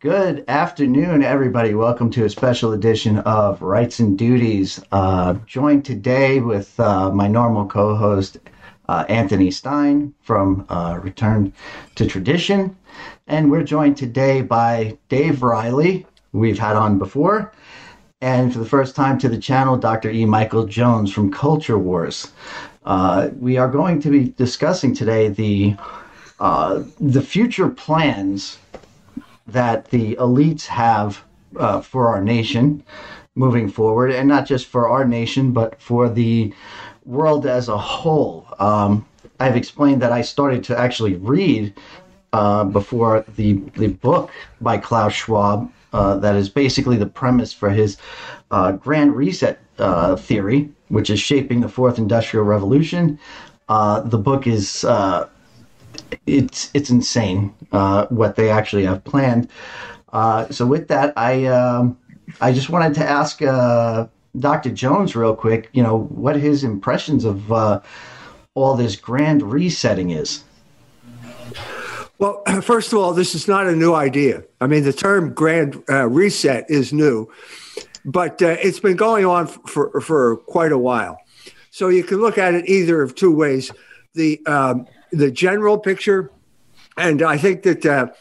Good afternoon, everybody. Welcome to a special edition of Rights and Duties. Joined today with my normal co-host, Anthony Stein from Return to Tradition. And we're joined today by Dave Riley, who we've had on before. And for the first time to the channel, Dr. E. Michael Jones from Culture Wars. We are going to be discussing today the future plans that the elites have for our nation moving forward, and not just for our nation, but for the world as a whole. I've explained that I started to actually read before the book by Klaus Schwab that is basically the premise for his Grand Reset theory, which is shaping the Fourth Industrial Revolution. The book is... It's insane what they actually have planned. So with that, I just wanted to ask Dr. Jones real quick, you know, what his impressions of all this grand resetting is. Well, first of all, this is not a new idea. I mean, the term grand reset is new, but it's been going on for quite a while. So you can look at it either of two ways. The general picture, and I think that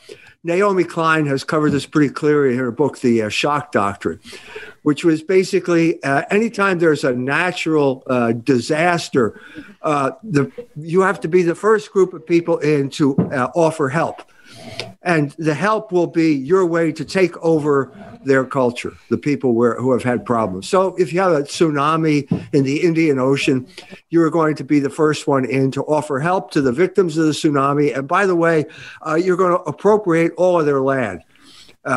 Naomi Klein has covered this pretty clearly in her book, The Shock Doctrine, which was basically anytime there's a natural disaster, you have to be the first group of people in to offer help. And the help will be your way to take over their culture, the people who have had problems. So if you have a tsunami in the Indian Ocean, you're going to be the first one in to offer help to the victims of the tsunami. And by the way, you're going to appropriate all of their land,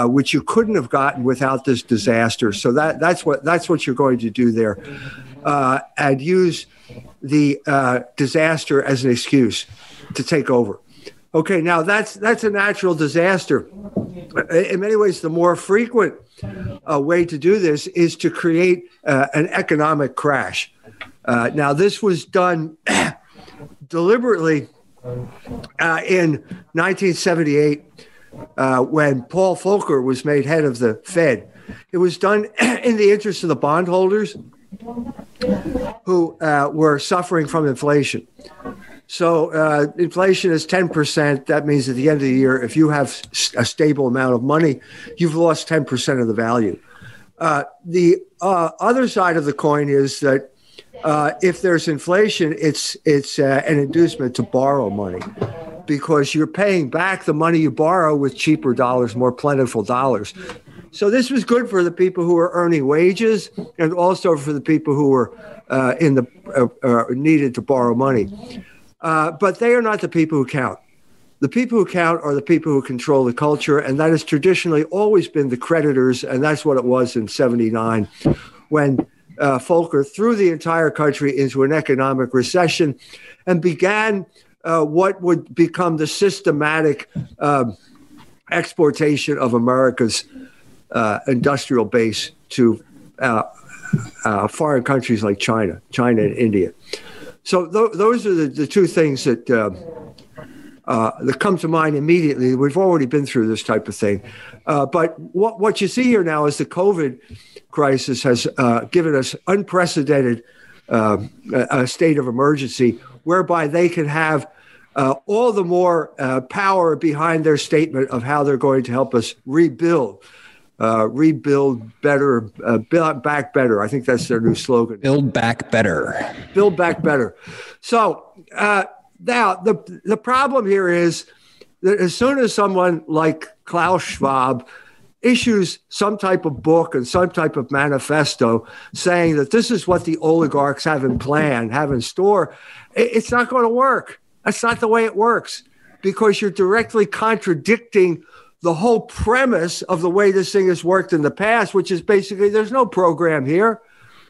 which you couldn't have gotten without this disaster. So that's what you're going to do there, and use the disaster as an excuse to take over. Okay, now that's a natural disaster. In many ways, the more frequent way to do this is to create an economic crash. Now, this was done deliberately in 1978 when Paul Volcker was made head of the Fed. It was done in the interest of the bondholders who were suffering from inflation. So inflation is 10%. That means at the end of the year, if you have a stable amount of money, you've lost 10% of the value. The other side of the coin is that if there's inflation, it's an inducement to borrow money because you're paying back the money you borrow with cheaper dollars, more plentiful dollars. So this was good for the people who were earning wages and also for the people who were needed to borrow money. But they are not the people who count. The people who count are the people who control the culture, and that has traditionally always been the creditors, and that's what it was in 79 when Volcker threw the entire country into an economic recession and began what would become the systematic exportation of America's industrial base to foreign countries like China and India. So those are the two things that come to mind immediately. We've already been through this type of thing. But what you see here now is the COVID crisis has given us unprecedented a state of emergency whereby they can have all the more power behind their statement of how they're going to help us rebuild. Rebuild better, build back better. I think that's their new slogan. Build back better. Build back better. So now the problem here is that as soon as someone like Klaus Schwab issues some type of book and some type of manifesto saying that this is what the oligarchs have in plan, have in store, it's not going to work. That's not the way it works because you're directly contradicting the whole premise of the way this thing has worked in the past, which is basically there's no program here.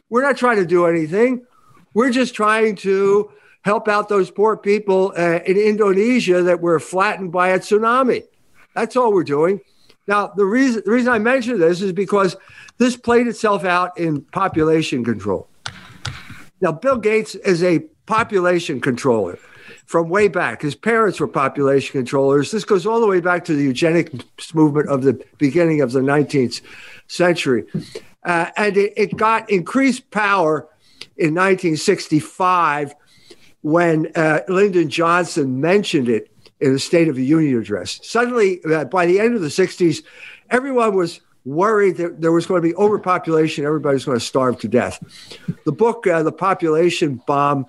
We're not trying to do anything. We're just trying to help out those poor people in Indonesia that were flattened by a tsunami. That's all we're doing. Now, the reason I mention this is because this played itself out in population control. Now, Bill Gates is a population controller. from way back. His parents were population controllers. This goes all the way back to the eugenics movement of the beginning of the 19th century. And it got increased power in 1965 when Lyndon Johnson mentioned it in the State of the Union address. Suddenly, by the end of the 60s, everyone was worried that there was going to be overpopulation. Everybody's going to starve to death. The book, The Population Bomb,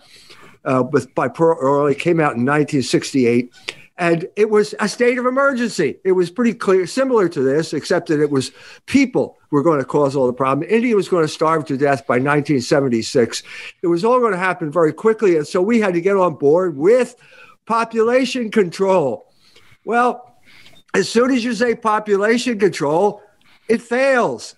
by Pearl Early, came out in 1968. And it was a state of emergency. It was pretty clear, similar to this, except that it was people were going to cause all the problem. India was going to starve to death by 1976. It was all going to happen very quickly. And so we had to get on board with population control. Well, as soon as you say population control, it fails.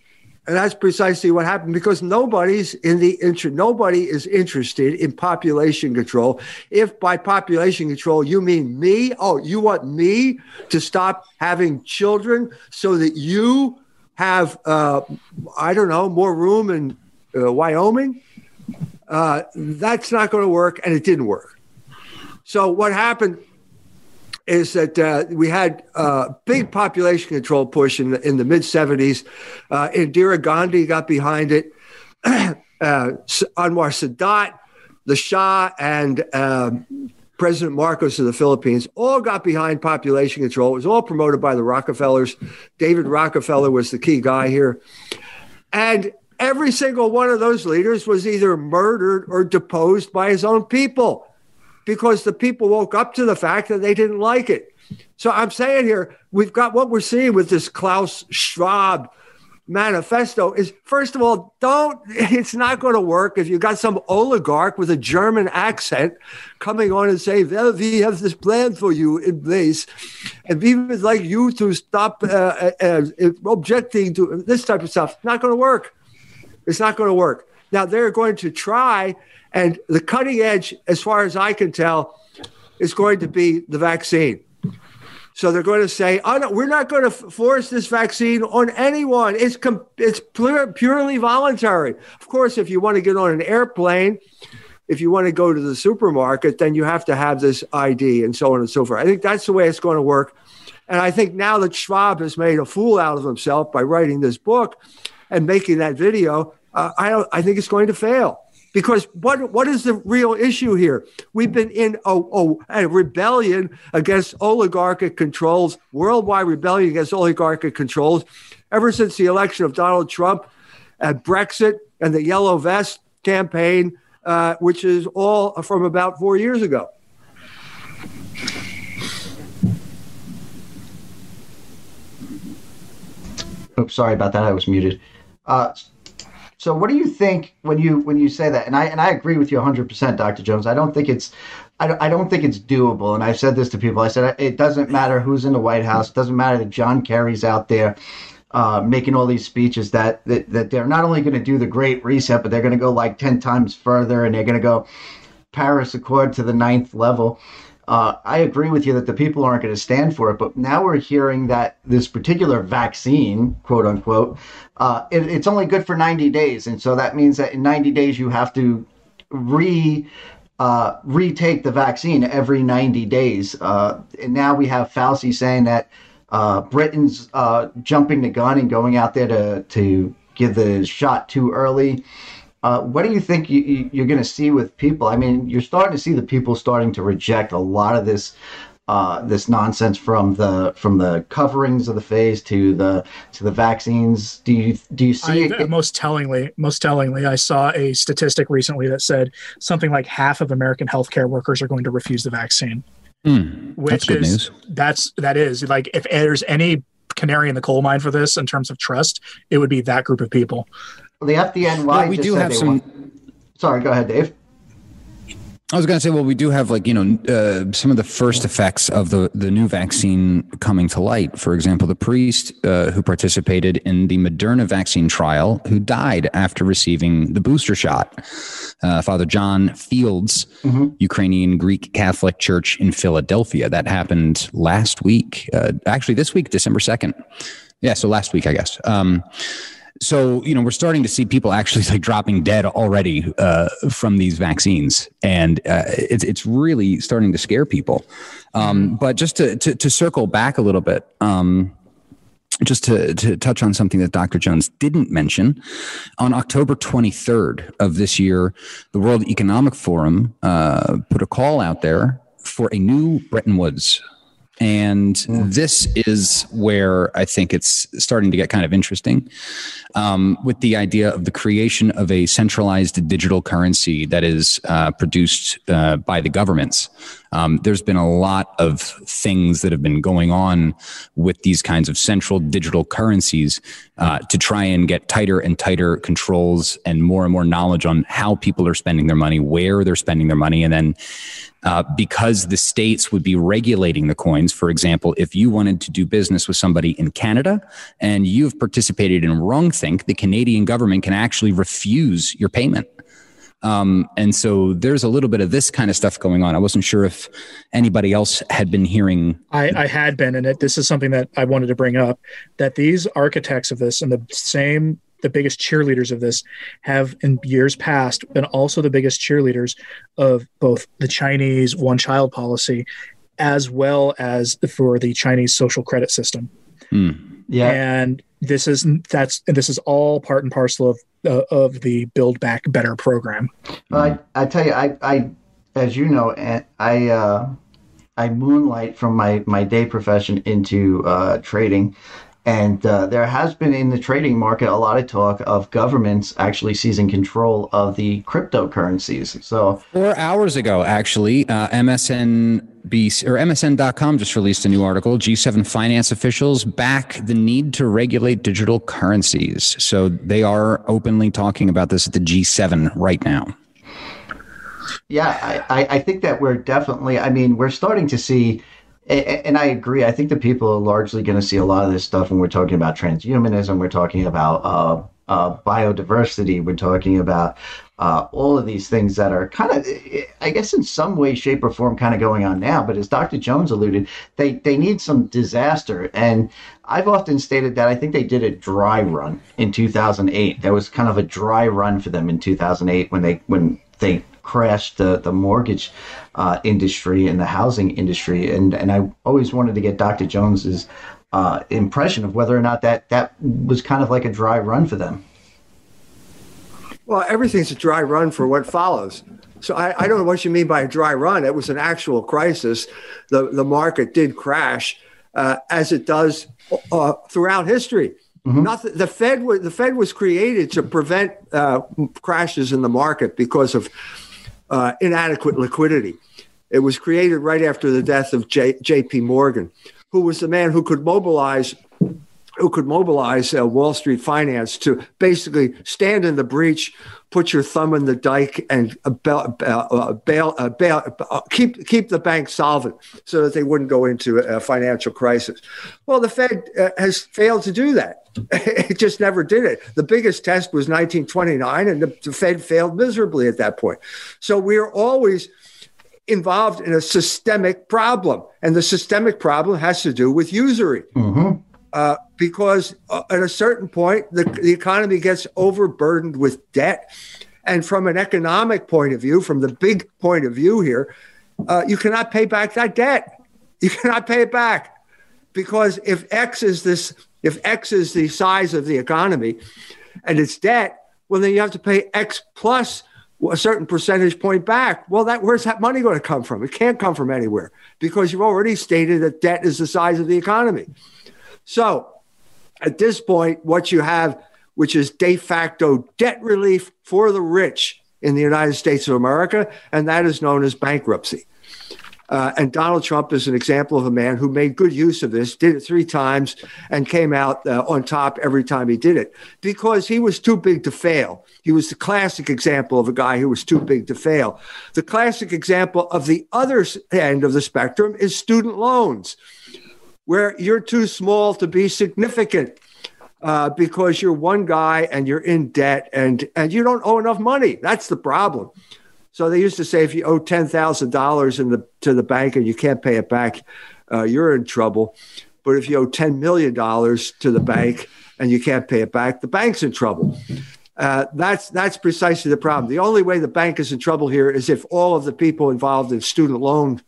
And that's precisely what happened, because nobody is interested in population control. If by population control you mean me, oh, you want me to stop having children so that you have, more room in Wyoming? That's not going to work, and it didn't work. So what happened is that we had a big population control push in the mid-'70s. Indira Gandhi got behind it. Anwar Sadat, the Shah, and President Marcos of the Philippines all got behind population control. It was all promoted by the Rockefellers. David Rockefeller was the key guy here. And every single one of those leaders was either murdered or deposed by his own people, because the people woke up to the fact that they didn't like it. So I'm saying here, we've got what we're seeing with this Klaus Schwab manifesto is, first of all, it's not going to work if you got some oligarch with a German accent coming on and saying, well, we have this plan for you in place, and we would like you to stop objecting to this type of stuff. Not going to work. It's not going to work. Now, they're going to try. And the cutting edge, as far as I can tell, is going to be the vaccine. So they're going to say, oh, no, we're not going to force this vaccine on anyone. It's purely voluntary. Of course, if you want to get on an airplane, if you want to go to the supermarket, then you have to have this ID and so on and so forth. I think that's the way it's going to work. And I think now that Schwab has made a fool out of himself by writing this book and making that video, I think it's going to fail. Because what is the real issue here? We've been in a rebellion against oligarchic controls, worldwide rebellion against oligarchic controls, ever since the election of Donald Trump and Brexit and the Yellow Vest campaign, which is all from about 4 years ago. Oops, sorry about that. I was muted. So what do you think when you say that? And I agree with you 100%, Dr. Jones. I don't think it's doable. And I've said this to people. I said it doesn't matter who's in the White House. It doesn't matter that John Kerry's out there making all these speeches that they're not only going to do the Great Reset, but they're going to go like 10 times further, and they're going to go Paris Accord to the 9th level. I agree with you that the people aren't going to stand for it, but now we're hearing that this particular vaccine, quote unquote, it's only good for 90 days. And so that means that in 90 days, you have to retake the vaccine every 90 days. And now we have Fauci saying that Britain's jumping the gun and going out there to give the shot too early. What do you think you're going to see with people? I mean, you're starting to see the people starting to reject a lot of this nonsense from the coverings of the face to the vaccines. Do you see it? Most tellingly, I saw a statistic recently that said something like half of American healthcare workers are going to refuse the vaccine. Which is good news. That is like, if there's any canary in the coal mine for this in terms of trust, it would be that group of people. The FDNY. Well, we just do have some. Sorry, go ahead, Dave. I was going to say, well, we do have some of the first effects of the new vaccine coming to light. For example, the priest who participated in the Moderna vaccine trial, who died after receiving the booster shot, Father John Fields, Ukrainian Greek Catholic Church in Philadelphia. That happened last week. Actually, this week, December 2nd. Yeah, so last week, I guess. So, you know, we're starting to see people actually like dropping dead already from these vaccines. And it's really starting to scare people. But just to circle back a little bit, just to touch on something that Dr. Jones didn't mention, on October 23rd of this year, the World Economic Forum put a call out there for a new Bretton Woods. And this is where I think it's starting to get kind of interesting, with the idea of the creation of a centralized digital currency that is produced by the governments. There's been a lot of things that have been going on with these kinds of central digital currencies to try and get tighter and tighter controls and more knowledge on how people are spending their money, where they're spending their money, and then because the states would be regulating the coins. For example, if you wanted to do business with somebody in Canada and you've participated in wrongthink, the Canadian government can actually refuse your payment. And so there's a little bit of this kind of stuff going on. I wasn't sure if anybody else had been hearing. I had been, and this is something that I wanted to bring up, that these architects of this and the biggest cheerleaders of this have in years past been also the biggest cheerleaders of both the Chinese one-child policy as well as for the Chinese social credit system. Yeah, and this is all part and parcel of the Build Back Better program. Well, I tell you, I as you know, I moonlight from my day profession into trading. And there has been in the trading market a lot of talk of governments actually seizing control of the cryptocurrencies. So 4 hours ago, actually, MSNBC or MSN.com just released a new article. G7 finance officials back the need to regulate digital currencies. So they are openly talking about this at the G7 right now. Yeah, I think that we're definitely, I mean, we're starting to see. And I agree. I think that people are largely going to see a lot of this stuff when we're talking about transhumanism. We're talking about biodiversity. We're talking about all of these things that are kind of, I guess, in some way, shape, or form kind of going on now. But as Dr. Jones alluded, they need some disaster. And I've often stated that I think they did a dry run in 2008. There was kind of a dry run for them in 2008 when they crashed the mortgage industry and the housing industry. And I always wanted to get Dr. Jones's impression of whether or not that was kind of like a dry run for them. Well, everything's a dry run for what follows. So I don't know what you mean by a dry run. It was an actual crisis. The market did crash as it does throughout history. Mm-hmm. The Fed was created to prevent crashes in the market because of inadequate liquidity. It was created right after the death of J.P. Morgan, who was the man who could mobilize Wall Street finance to basically stand in the breach, put your thumb in the dike, and keep the bank solvent so that they wouldn't go into a financial crisis. Well, the Fed has failed to do that. It just never did it. The biggest test was 1929, and the Fed failed miserably at that point. So we are always involved in a systemic problem, and the systemic problem has to do with usury. Mm-hmm. Because at a certain point, the economy gets overburdened with debt. And from an economic point of view, from the big point of view here, you cannot pay back that debt. You cannot pay it back. Because if X is the size of the economy and it's debt, well, then you have to pay X plus a certain percentage point back. Well, where's that money going to come from? It can't come from anywhere because you've already stated that debt is the size of the economy. So at this point, what you have, which is de facto debt relief for the rich in the United States of America, and that is known as bankruptcy. And Donald Trump is an example of a man who made good use of this, did it 3 times, and came out on top every time he did it because he was too big to fail. He was the classic example of a guy who was too big to fail. The classic example of the other end of the spectrum is student loans, where you're too small to be significant because you're one guy and you're in debt and you don't owe enough money. That's the problem. So they used to say if you owe $10,000 to the bank and you can't pay it back, you're in trouble. But if you owe $10 million to the bank and you can't pay it back, the bank's in trouble. That's precisely the problem. The only way the bank is in trouble here is if all of the people involved in student loan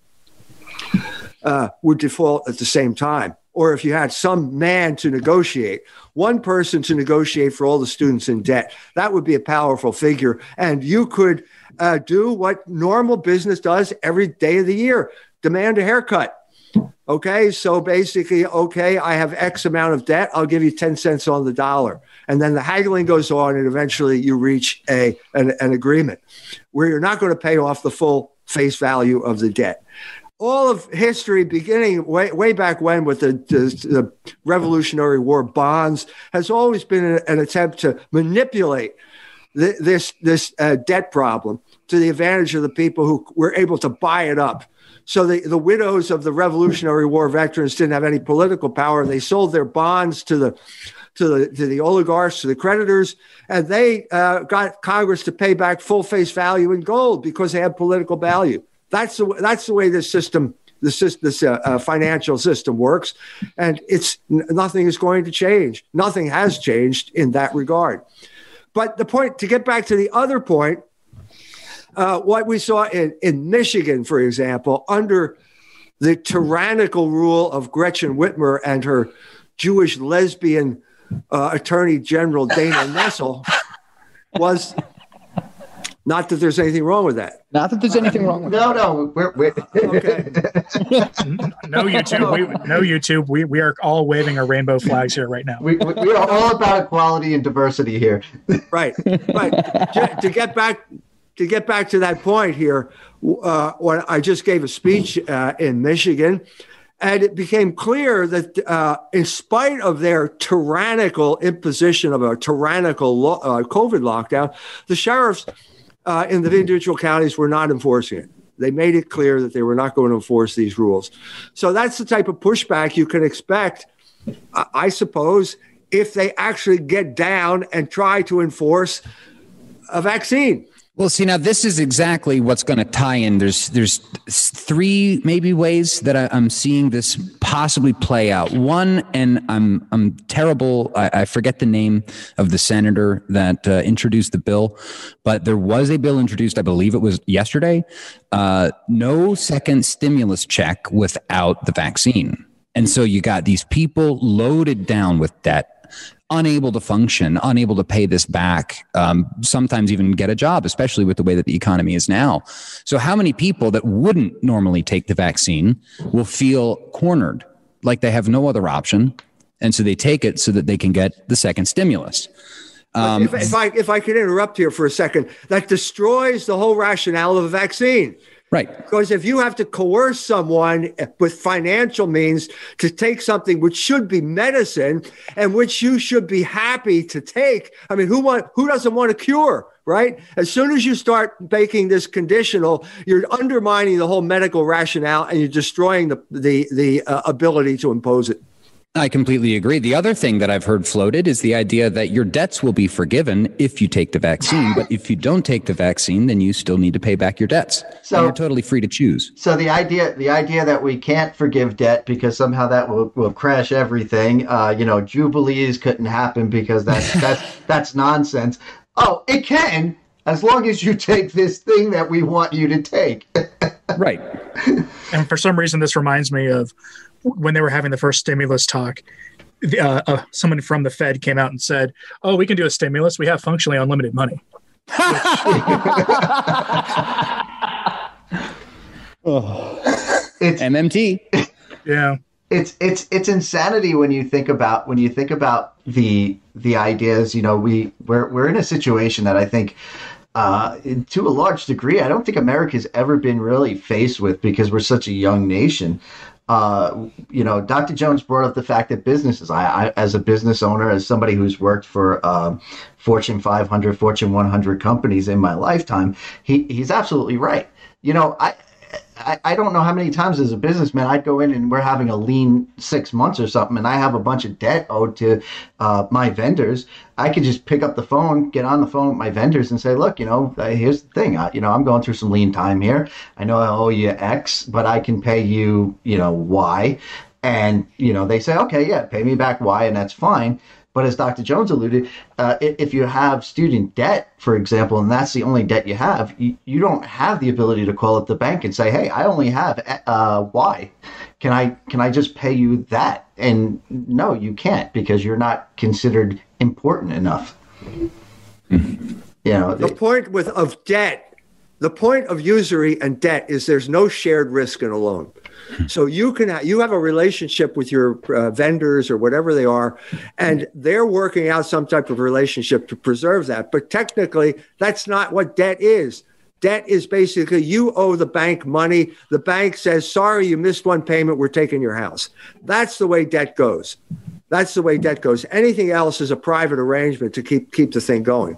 would default at the same time, or if you had some man to negotiate, one person to negotiate for all the students in debt. That would be a powerful figure. And you could do what normal business does every day of the year, demand a haircut. Okay, so basically, okay, I have X amount of debt. I'll give you 10 cents on the dollar. And then the haggling goes on, and eventually you reach an agreement where you're not going to pay off the full face value of the debt. All of history, beginning way back when with the Revolutionary War bonds, has always been an attempt to manipulate this debt problem to the advantage of the people who were able to buy it up. So the widows of the Revolutionary War veterans didn't have any political power. They sold their bonds to the oligarchs, to the creditors, and they got Congress to pay back full face value in gold because they had political value. That's the way this system, this financial system works, and it's nothing is going to change. Nothing has changed in that regard. But the point, to get back to the other point. What we saw in Michigan, for example, under the tyrannical rule of Gretchen Whitmer and her Jewish lesbian Attorney General Dana Nessel, was not that there's anything wrong with that. Not that there's anything wrong with that. No. We're okay. No, YouTube. We are all waving our rainbow flags here right now. We are all about equality and diversity here. Right. To get back to that point here, when I just gave a speech in Michigan, and it became clear that in spite of their tyrannical imposition of a tyrannical COVID lockdown, the sheriffs in the individual counties were not enforcing it. They made it clear that they were not going to enforce these rules. So that's the type of pushback you can expect, I suppose, if they actually get down and try to enforce a vaccine. Well, see, now this is exactly what's going to tie in. There's three maybe ways that I'm seeing this possibly play out. One, and I'm terrible. I forget the name of the senator that introduced the bill, but there was a bill introduced. I believe it was yesterday. No second stimulus check without the vaccine, and so you got these people loaded down with debt, unable to function, unable to pay this back, sometimes even get a job, especially with the way that the economy is now. So how many people that wouldn't normally take the vaccine will feel cornered, like they have no other option? And so they take it so that they can get the second stimulus. If I could interrupt here for a second, that destroys the whole rationale of a vaccine. Right. Because if you have to coerce someone with financial means to take something which should be medicine and which you should be happy to take, I mean, who doesn't want a cure, right? As soon as you start making this conditional, you're undermining the whole medical rationale and you're destroying the ability to impose it. I completely agree. The other thing that I've heard floated is the idea that your debts will be forgiven if you take the vaccine, but if you don't take the vaccine, then you still need to pay back your debts. So you're totally free to choose. So the idea that we can't forgive debt because somehow that will crash everything. Jubilees couldn't happen because that's nonsense. Oh, it can, as long as you take this thing that we want you to take. Right. And for some reason, this reminds me of when they were having the first stimulus talk, someone from the Fed came out and said, "Oh, we can do a stimulus. We have functionally unlimited money." It's MMT. Yeah, it's insanity when you think about the ideas. You know, we're in a situation that I think, to a large degree, I don't think America's ever been really faced with, because we're such a young nation. Dr. Jones brought up the fact that businesses, I as a business owner, as somebody who's worked for Fortune 500, Fortune 100 companies in my lifetime, he's absolutely right. You know, I don't know how many times as a businessman I'd go in and we're having a lean 6 months or something, and I have a bunch of debt owed to my vendors. I could just pick up the phone, get on the phone with my vendors and say, "Look, here's the thing. I'm going through some lean time here. I know I owe you X, but I can pay you, Y. And, you know, they say, okay, yeah, pay me back Y, and that's fine. But as Dr. Jones alluded, if you have student debt, for example, and that's the only debt you have, you don't have the ability to call up the bank and say, hey, I only have Y. Can I just pay you that? And no, you can't, because you're not considered important enough. You know, the point of debt, the point of usury and debt is there's no shared risk in a loan. So you have a relationship with your vendors or whatever they are, and they're working out some type of relationship to preserve that. But technically, that's not what debt is. Debt is basically you owe the bank money. The bank says, sorry, you missed one payment. We're taking your house. That's the way debt goes. That's the way debt goes. Anything else is a private arrangement to keep the thing going.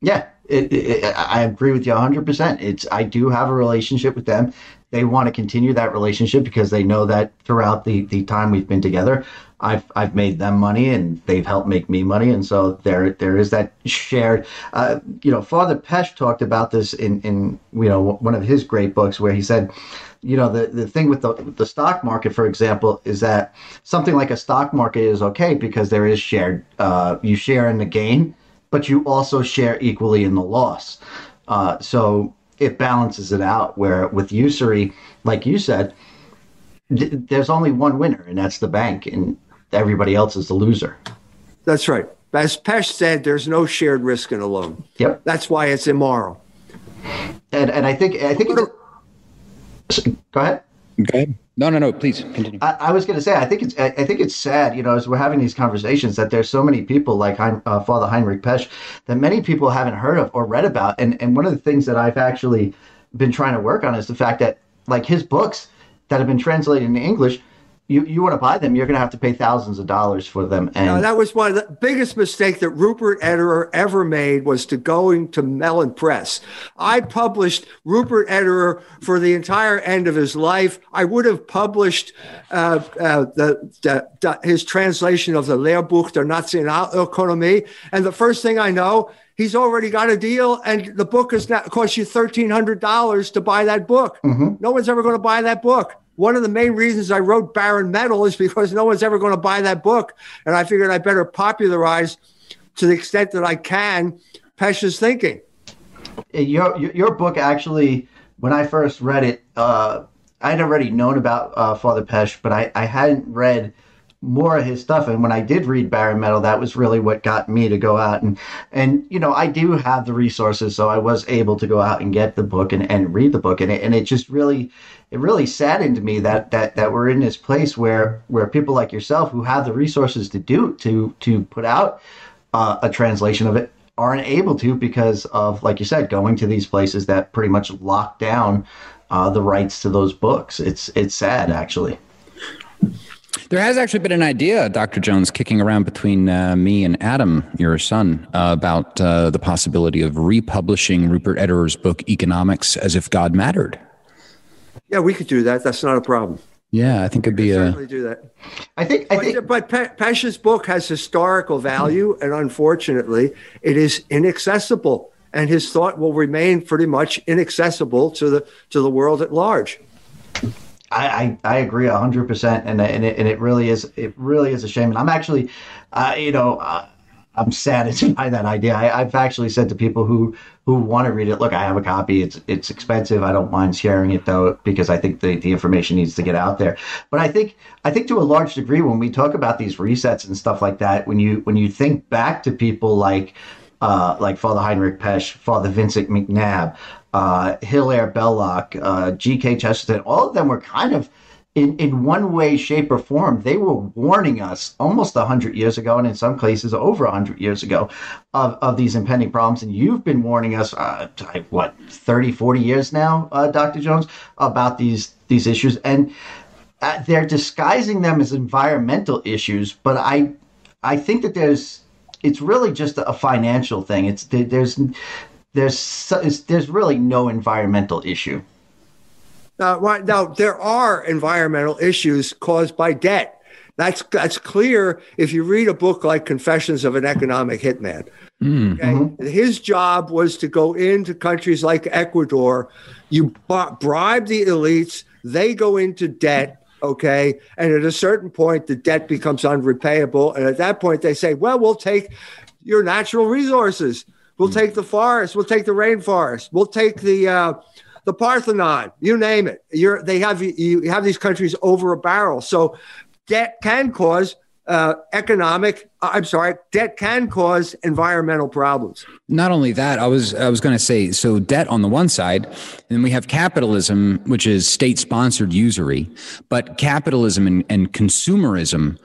Yeah, I agree with you 100%. I do have a relationship with them. They want to continue that relationship because they know that throughout the time we've been together, I've made them money and they've helped make me money. And so there is that shared, Father Pesch talked about this in one of his great books, where he said, you know, the thing with the stock market, for example, is that something like a stock market is okay because there is shared, you share in the gain, but you also share equally in the loss. So it balances it out, where with usury, like you said, there's only one winner, and that's the bank, and everybody else is the loser. That's right. As Pesch said, there's no shared risk in a loan. Yep. That's why it's immoral. And I think it's... Go ahead. Okay. No, please continue. I was going to say, I think it's sad, you know, as we're having these conversations, that there's so many people like Father Heinrich Pesch that many people haven't heard of or read about. And one of the things that I've actually been trying to work on is the fact that, like, his books that have been translated into English, you want to buy them, you're going to have to pay thousands of dollars for them. And that was one of the biggest mistakes that Rupert Ederer ever made, was to going to Mellon Press. I published Rupert Ederer for the entire end of his life. I would have published his translation of the Lehrbuch der Nationalökonomie. And the first thing I know, he's already got a deal, and the book is now costs you $1,300 to buy that book. Mm-hmm. No one's ever going to buy that book. One of the main reasons I wrote Baron Metal is because no one's ever going to buy that book. And I figured I better popularize, to the extent that I can, Pesch's thinking. Your book, actually, when I first read it, I'd already known about Father Pesch, but I hadn't read more of his stuff. And when I did read Baron Metal, that was really what got me to go out. And you know, I do have the resources, so I was able to go out and get the book and read the book. And it just really... It really saddened me that we're in this place where people like yourself, who have the resources to put out a translation of it, aren't able to, because of, like you said, going to these places that pretty much lock down the rights to those books. It's sad, actually. There has actually been an idea, Dr. Jones, kicking around between me and Adam, your son, about the possibility of republishing Rupert Ederer's book, Economics as If God Mattered. Yeah, we could do that. That's not a problem. Yeah, I think it'd be certainly do that. But Pesch's book has historical value, and unfortunately, it is inaccessible, and his thought will remain pretty much inaccessible to the world at large. I agree 100%, and it really is a shame. And I'm actually, I'm saddened by that idea. I've actually said to people who want to read it, look, I have a copy. It's expensive. I don't mind sharing it, though, because I think the information needs to get out there. But I think to a large degree, when we talk about these resets and stuff like that, when you think back to people like Father Heinrich Pesch, Father Vincent McNabb, Hilaire Belloc, G.K. Chesterton, all of them were kind of, in one way, shape, or form, they were warning us almost 100 years ago, and in some cases over 100 years ago, of these impending problems. And you've been warning us, 30, 40 years now, Dr. Jones, about these issues. And they're disguising them as environmental issues, but I think that it's really just a financial thing. There's really no environmental issue. Right now, there are environmental issues caused by debt. That's clear if you read a book like Confessions of an Economic Hitman. Mm-hmm. Okay? His job was to go into countries like Ecuador. You bribe the elites. They go into debt. Okay. And at a certain point, the debt becomes unrepayable. And at that point, they say, well, we'll take your natural resources. We'll take the forest. We'll take the rainforest. We'll take the Parthenon, you name it. You have these countries over a barrel. So debt can cause debt can cause environmental problems. Not only that, I was going to say, so debt on the one side, and then we have capitalism, which is state-sponsored usury, but capitalism and consumerism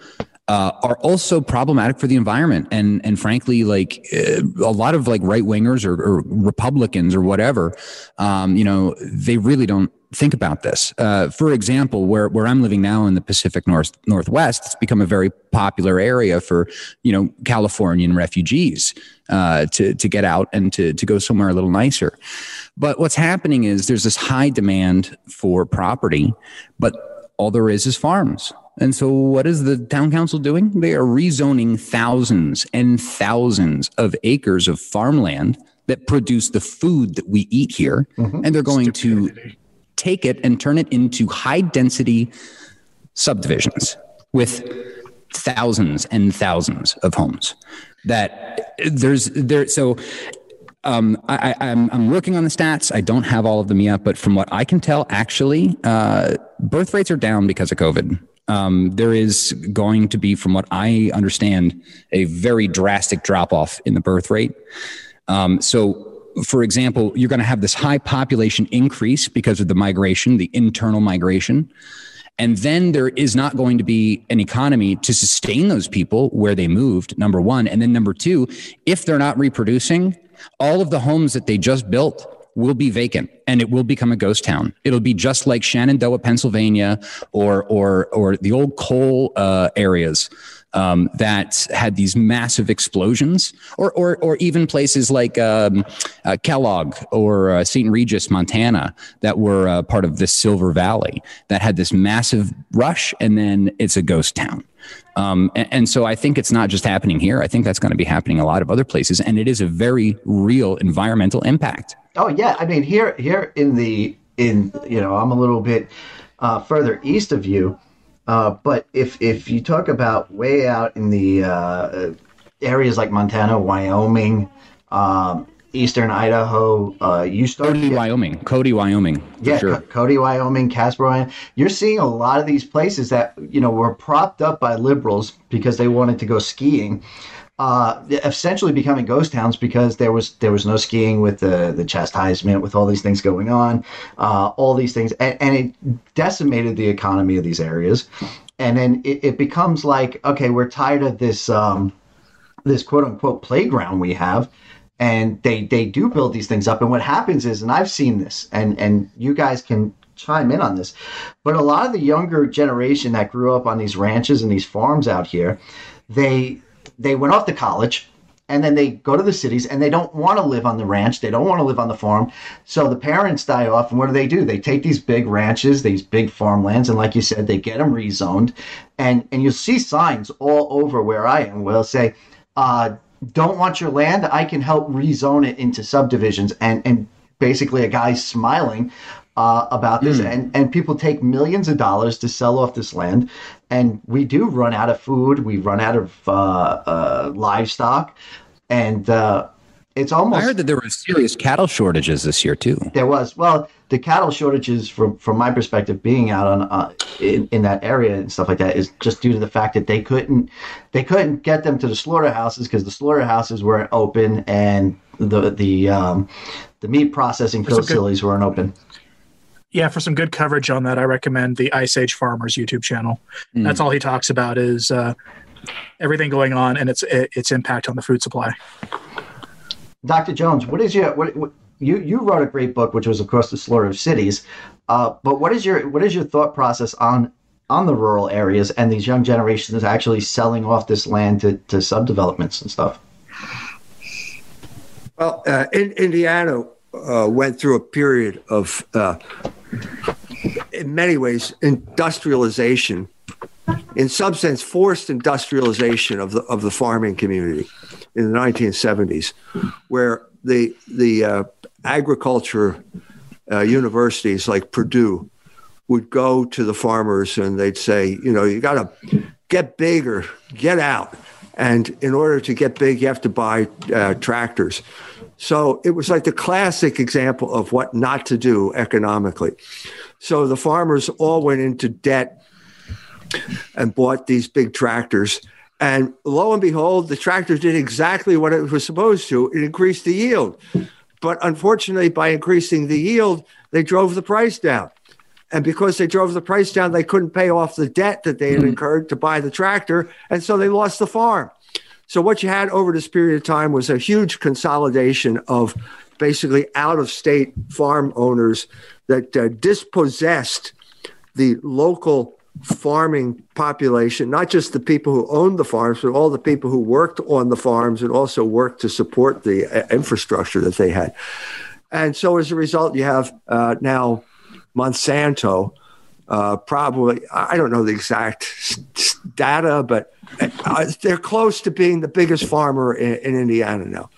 are also problematic for the environment. And frankly, like a lot of like right wingers or Republicans or whatever, they really don't think about this. For example, where I'm living now in the Pacific Northwest, it's become a very popular area for, Californian refugees to get out and to go somewhere a little nicer. But what's happening is there's this high demand for property, but all there is farms. And so what is the town council doing? They are rezoning thousands and thousands of acres of farmland that produce the food that we eat here. Mm-hmm. And they're going to take it and turn it into high density subdivisions with thousands and thousands of homes that there's. So I'm working on the stats. I don't have all of them yet, but from what I can tell, actually, birth rates are down because of COVID. There is going to be, from what I understand, a very drastic drop-off in the birth rate. So, for example, you're going to have this high population increase because of the migration, the internal migration. And then there is not going to be an economy to sustain those people where they moved, number one. And then number two, if they're not reproducing, all of the homes that they just built will be vacant and it will become a ghost town. It'll be just like Shenandoah, Pennsylvania, or the old coal areas that had these massive explosions, or even places like Kellogg or St. Regis, Montana, that were part of this Silver Valley that had this massive rush, and then it's a ghost town. And so I think it's not just happening here. I think that's going to be happening a lot of other places, and it is a very real environmental impact. Oh yeah, I mean here in I'm a little bit further east of you, but if you talk about way out in the areas like Montana, Wyoming, eastern Idaho, Cody, Wyoming. Yeah, sure. Cody, Wyoming, Casper, Wyoming. You're seeing a lot of these places that, were propped up by liberals because they wanted to go skiing, essentially becoming ghost towns because there was no skiing with the chastisement, with all these things going on, all these things. And it decimated the economy of these areas. And then it becomes like, okay, we're tired of this, this quote unquote playground we have. And they do build these things up. And what happens is, and I've seen this, and you guys can chime in on this, but a lot of the younger generation that grew up on these ranches and these farms out here, they went off to college, and then they go to the cities, and they don't want to live on the ranch. They don't want to live on the farm. So the parents die off, and what do? They take these big ranches, these big farmlands, and like you said, they get them rezoned. And you'll see signs all over where I am where they'll say, don't want your land, I can help rezone it into subdivisions. And basically a guy's smiling about this. And people take millions of dollars to sell off this land. And we do run out of food. We run out of livestock. And it's almost... I heard that there were serious cattle shortages this year, too. There was. Well, the cattle shortages, from my perspective, being out on in that area and stuff like that, is just due to the fact that they couldn't get them to the slaughterhouses because the slaughterhouses weren't open and the meat processing facilities weren't open. Yeah, for some good coverage on that, I recommend the Ice Age Farmers YouTube channel. Mm. That's all he talks about is everything going on and its impact on the food supply. Dr. Jones, what is your you wrote a great book, which was, of course, The Slaughter of Cities. But what is your thought process on the rural areas and these young generations actually selling off this land to subdevelopments and stuff? Well, Indiana went through a period of, in many ways, industrialization. In some sense, forced industrialization of the farming community in the 1970s, where the agriculture universities like Purdue would go to the farmers and they'd say, you know, you got to get big or get out. And in order to get big, you have to buy tractors. So it was like the classic example of what not to do economically. So the farmers all went into debt and bought these big tractors. And lo and behold, the tractor did exactly what it was supposed to. It increased the yield. But unfortunately, by increasing the yield, they drove the price down. And because they drove the price down, they couldn't pay off the debt that they had incurred to buy the tractor. And so they lost the farm. So what you had over this period of time was a huge consolidation of basically out-of-state farm owners that dispossessed the local farming population, not just the people who owned the farms, but all the people who worked on the farms and also worked to support the infrastructure that they had. And so as a result, you have now Monsanto, probably, I don't know the exact data, but they're close to being the biggest farmer in Indiana now.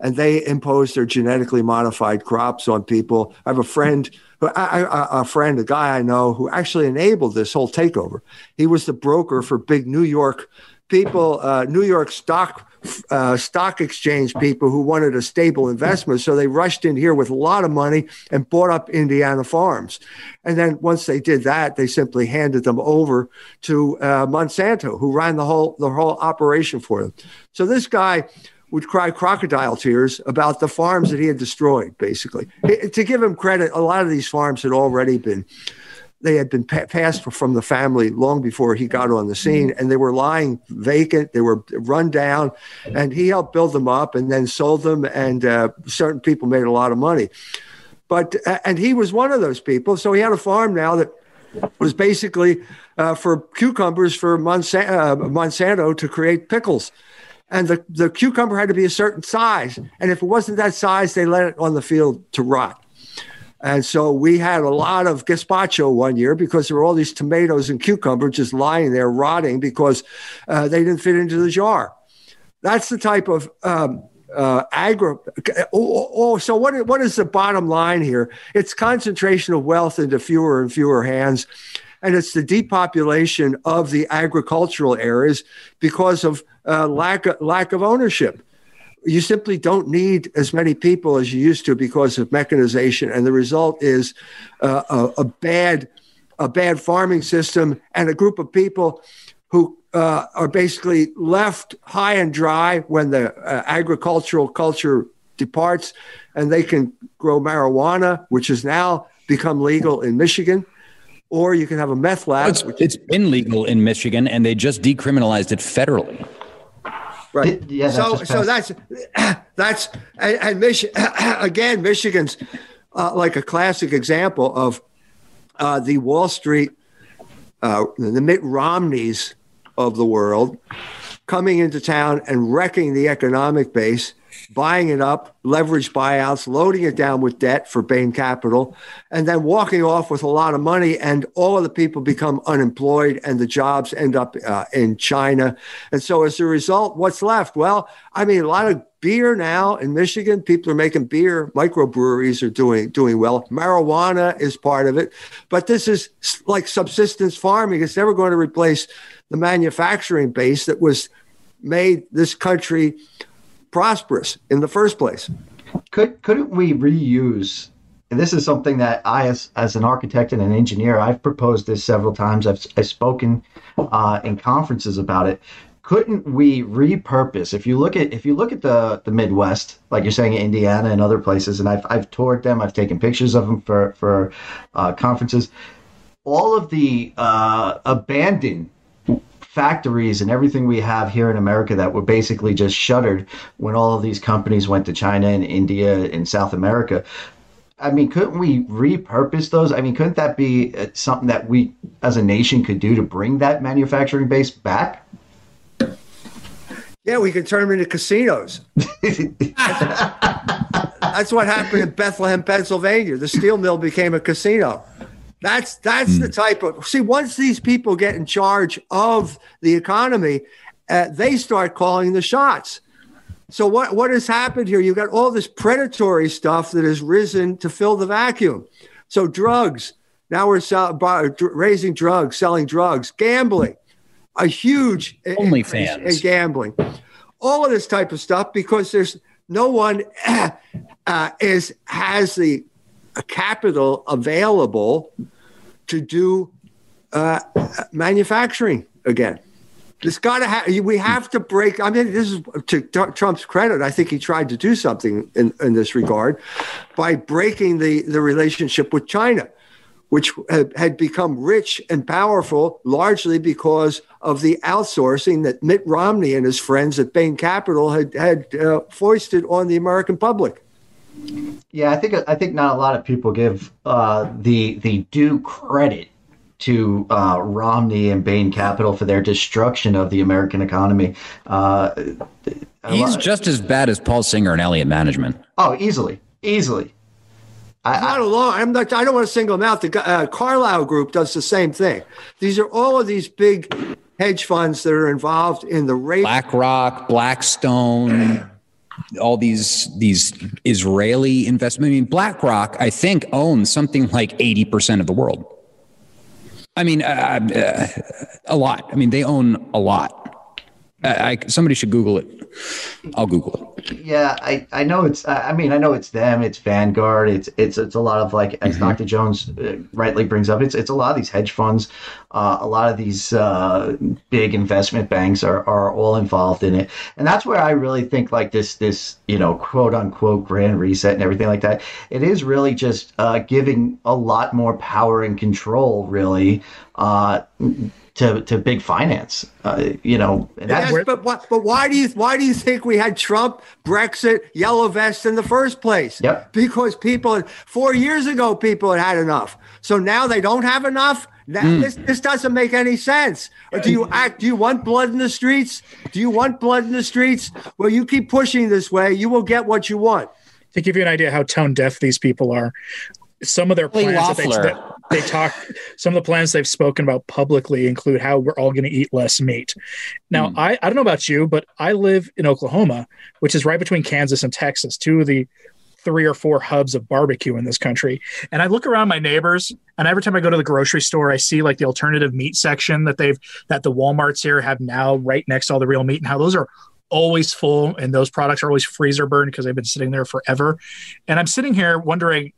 And they impose their genetically modified crops on people. I have a guy I know who actually enabled this whole takeover. He was the broker for big New York people, New York stock exchange people who wanted a stable investment. So they rushed in here with a lot of money and bought up Indiana farms. And then once they did that, they simply handed them over to Monsanto, who ran the whole operation for them. So this guy would cry crocodile tears about the farms that he had destroyed, basically. To give him credit, a lot of these farms had already been, they had been passed from the family long before he got on the scene, and they were lying vacant, they were run down, and he helped build them up and then sold them, and certain people made a lot of money. But, and he was one of those people, so he had a farm now that was basically for cucumbers for Monsanto to create pickles. And the cucumber had to be a certain size. And if it wasn't that size, they let it on the field to rot. And so we had a lot of gazpacho one year because there were all these tomatoes and cucumbers just lying there rotting because they didn't fit into the jar. That's the type of So what is the bottom line here? It's concentration of wealth into fewer and fewer hands. And it's the depopulation of the agricultural areas because of lack of ownership. You simply don't need as many people as you used to because of mechanization. And the result is a bad farming system and a group of people who are basically left high and dry when the agricultural culture departs, and they can grow marijuana, which has now become legal in Michigan. Or you can have a meth lab. It's been legal in Michigan, and they just decriminalized it federally. Right. Yeah, so Michigan's like a classic example of the Wall Street, the Mitt Romneys of the world coming into town and wrecking the economic base, buying it up, leverage buyouts, loading it down with debt for Bain Capital, and then walking off with a lot of money, and all of the people become unemployed and the jobs end up in China. And so as a result, what's left? Well, I mean, a lot of beer now in Michigan. People are making beer. Microbreweries are doing well. Marijuana is part of it. But this is like subsistence farming. It's never going to replace the manufacturing base that was made this country prosperous in the first place. Couldn't we reuse, and this is something that I, as an architect and an engineer, I've proposed this several times. I've spoken in conferences about it. Couldn't we repurpose? If you look at the Midwest, like you're saying, Indiana and other places, and I've toured them, I've taken pictures of them for conferences. All of the abandoned factories and everything we have here in America that were basically just shuttered when all of these companies went to China and India and South America. I mean, couldn't we repurpose those? I mean, couldn't that be something that we as a nation could do to bring that manufacturing base back? Yeah, we could turn them into casinos. That's what happened in Bethlehem, Pennsylvania. The steel mill became a casino. That's the type of, see, once these people get in charge of the economy, they start calling the shots. So what has happened here? You've got all this predatory stuff that has risen to fill the vacuum. So drugs. Now we're raising drugs, selling drugs, gambling, a huge OnlyFans in gambling. All of this type of stuff, because there's no one has the capital available to do manufacturing again. It's got to we have to break. I mean, this is to Trump's credit. I think he tried to do something in this regard by breaking the relationship with China, which had become rich and powerful largely because of the outsourcing that Mitt Romney and his friends at Bain Capital had foisted on the American public. Yeah, I think not a lot of people give the due credit to Romney and Bain Capital for their destruction of the American economy. He's just as bad as Paul Singer and Elliott Management. Oh, easily. I don't want to single him out. The Carlyle Group does the same thing. These are all of these big hedge funds that are involved in the rape. BlackRock, Blackstone, all these Israeli investment. I mean, BlackRock, I think, owns something like 80% of the world. I mean, a lot. I mean, they own a lot. Somebody should Google it. I'll Google it. Yeah, I know it's. I mean, I know it's them. It's Vanguard. It's a lot of, like, as Dr. Jones rightly brings up. It's a lot of these hedge funds. A lot of these big investment banks are all involved in it, and that's where I really think, like, this quote unquote grand reset and everything like that. It is really just giving a lot more power and control, really. To big finance, And but why do you think we had Trump, Brexit, yellow vest in the first place? Yep. Because people 4 years ago, people had enough. So now they don't have enough. This doesn't make any sense. Or do you want blood in the streets? Well, you keep pushing this way, you will get what you want. To give you an idea how tone deaf these people are, some of their plans some of the plans they've spoken about publicly include how we're all going to eat less meat. Now, I don't know about you, but I live in Oklahoma, which is right between Kansas and Texas, two of the 3 or 4 hubs of barbecue in this country. And I look around my neighbors, and every time I go to the grocery store, I see, like, the alternative meat section that the Walmarts here have now right next to all the real meat, and how those are always full, and those products are always freezer burned because they've been sitting there forever. And I'm sitting here wondering,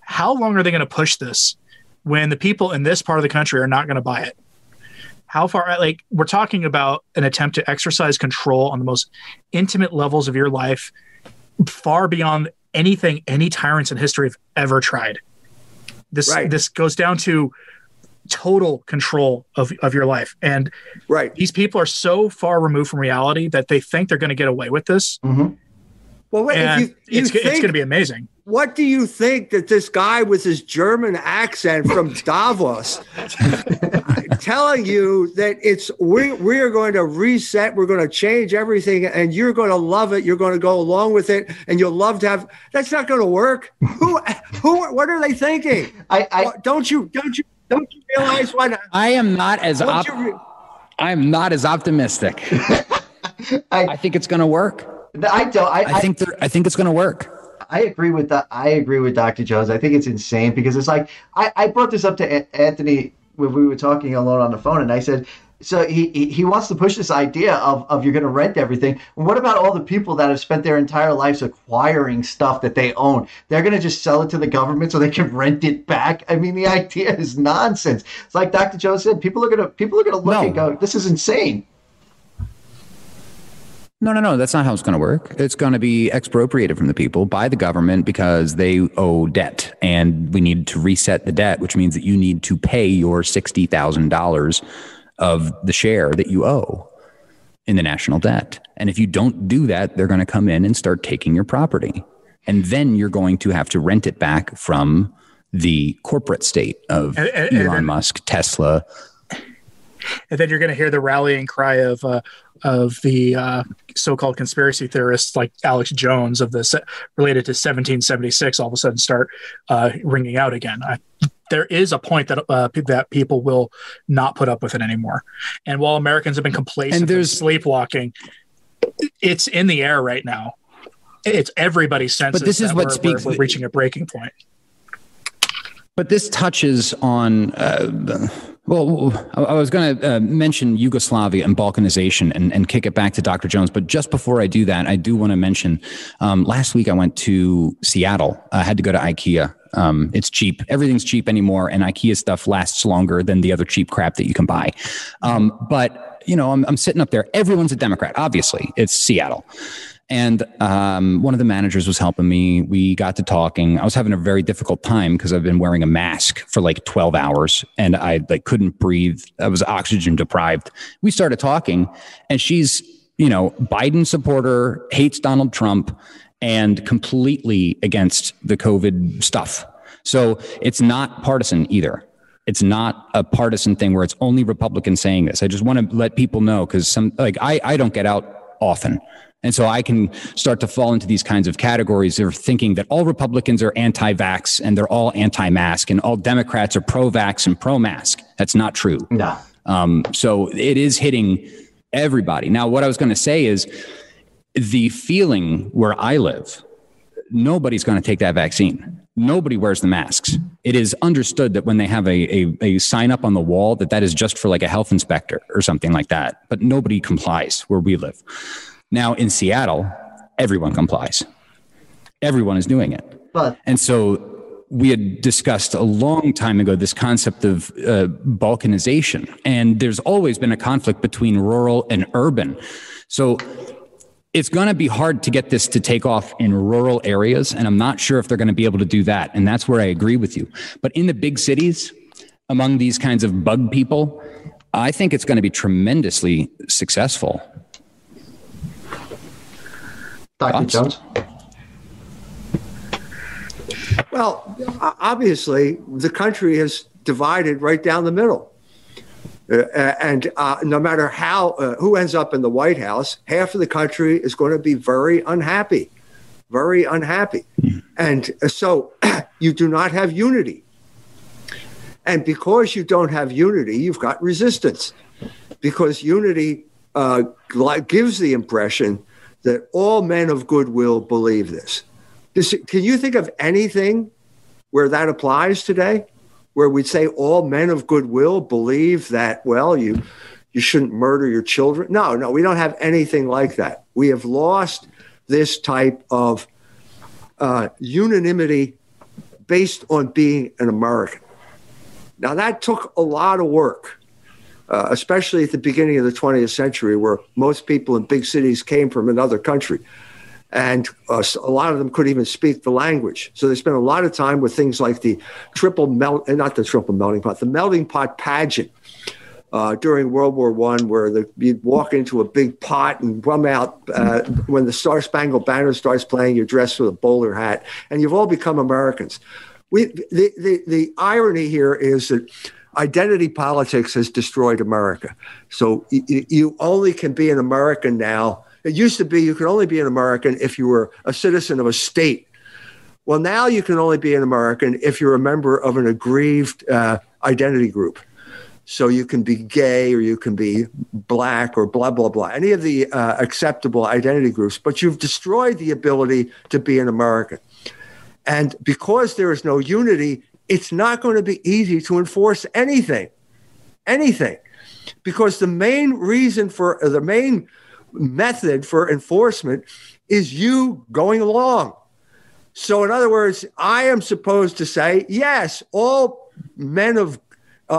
how long are they going to push this when the people in this part of the country are not going to buy it? How far, like, we're talking about an attempt to exercise control on the most intimate levels of your life, far beyond anything any tyrants in history have ever tried. This goes down to total control of your life. And these people are so far removed from reality that they think they're going to get away with this. Mm-hmm. Well, wait, and it's going to be amazing. What do you think that this guy with his German accent from Davos telling you that we're going to reset, we're going to change everything, and you're going to love it, you're going to go along with it, and you'll love to have? That's not going to work. Who? What are they thinking? Don't you realize why? I am not as optimistic. I think it's going to work. I think it's going to work. I agree with Dr. Jones. I think it's insane, because it's like, I brought this up to Anthony when we were talking alone on the phone, and I said, so he wants to push this idea of you're going to rent everything. And what about all the people that have spent their entire lives acquiring stuff that they own? They're going to just sell it to the government so they can rent it back. I mean, the idea is nonsense. It's like Dr. Jones said, people are going to look and go, this is insane. No. That's not how it's going to work. It's going to be expropriated from the people by the government because they owe debt, and we need to reset the debt, which means that you need to pay your $60,000 of the share that you owe in the national debt. And if you don't do that, they're going to come in and start taking your property. And then you're going to have to rent it back from the corporate state of Elon Musk, Tesla. And then you're going to hear the rallying cry of the so-called conspiracy theorists like Alex Jones related to 1776 all of a sudden start ringing out again. There is a point that people will not put up with it anymore. And while Americans have been complacent and sleepwalking, it's in the air right now. It's everybody's senses. But this is what we're reaching a breaking point. But this touches on, well, I was going to mention Yugoslavia and Balkanization and kick it back to Dr. Jones. But just before I do that, I do want to mention last week I went to Seattle. I had to go to IKEA. It's cheap. Everything's cheap anymore. And IKEA stuff lasts longer than the other cheap crap that you can buy. But, you know, I'm sitting up there. Everyone's a Democrat. Obviously, it's Seattle. And one of the managers was helping me. We got to talking. I was having a very difficult time because I've been wearing a mask for like 12 hours and I like couldn't breathe. I was oxygen deprived. We started talking and she's, you know, Biden supporter, hates Donald Trump and completely against the COVID stuff. So it's not partisan either. It's not a partisan thing where it's only Republicans saying this. I just want to let people know because some like I don't get out often. And so I can start to fall into these kinds of categories of thinking that all Republicans are anti-vax and they're all anti-mask and all Democrats are pro-vax and pro-mask. That's not true. No. So it is hitting everybody. Now, what I was going to say is the feeling where I live, nobody's going to take that vaccine. Nobody wears the masks. It is understood that when they have a sign up on the wall, that is just for like a health inspector or something like that. But nobody complies where we live. Now, in Seattle, everyone complies. Everyone is doing it. And so we had discussed a long time ago this concept of balkanization. And there's always been a conflict between rural and urban. So it's going to be hard to get this to take off in rural areas. And I'm not sure if they're going to be able to do that. And that's where I agree with you. But in the big cities, among these kinds of bug people, I think it's going to be tremendously successful. Dr. Jones? Well, obviously, the country is divided right down the middle. And no matter how who ends up in the White House, half of the country is going to be very unhappy. And so you do not have unity. And because you don't have unity, you've got resistance. Because unity gives the impression that all men of goodwill believe this. Can you think of anything where that applies today, where we'd say all men of goodwill believe that, well, you shouldn't murder your children? No, we don't have anything like that. We have lost this type of unanimity based on being an American. Now, that took a lot of work. Especially at the beginning of the 20th century, where most people in big cities came from another country. And a lot of them couldn't even speak the language. So they spent a lot of time with things like the melting pot pageant during World War I, where you'd walk into a big pot and come out when the Star Spangled Banner starts playing, you're dressed with a bowler hat, and you've all become Americans. The irony here is that identity politics has destroyed America. So you only can be an American now. It used to be you could only be an American if you were a citizen of a state. Well, now you can only be an American if you're a member of an aggrieved identity group. So you can be gay or you can be black or blah, blah, blah, any of the acceptable identity groups. But you've destroyed the ability to be an American. And because there is no unity, it's not going to be easy to enforce anything, because the main method for enforcement is you going along. So in other words, I am supposed to say, yes, all men of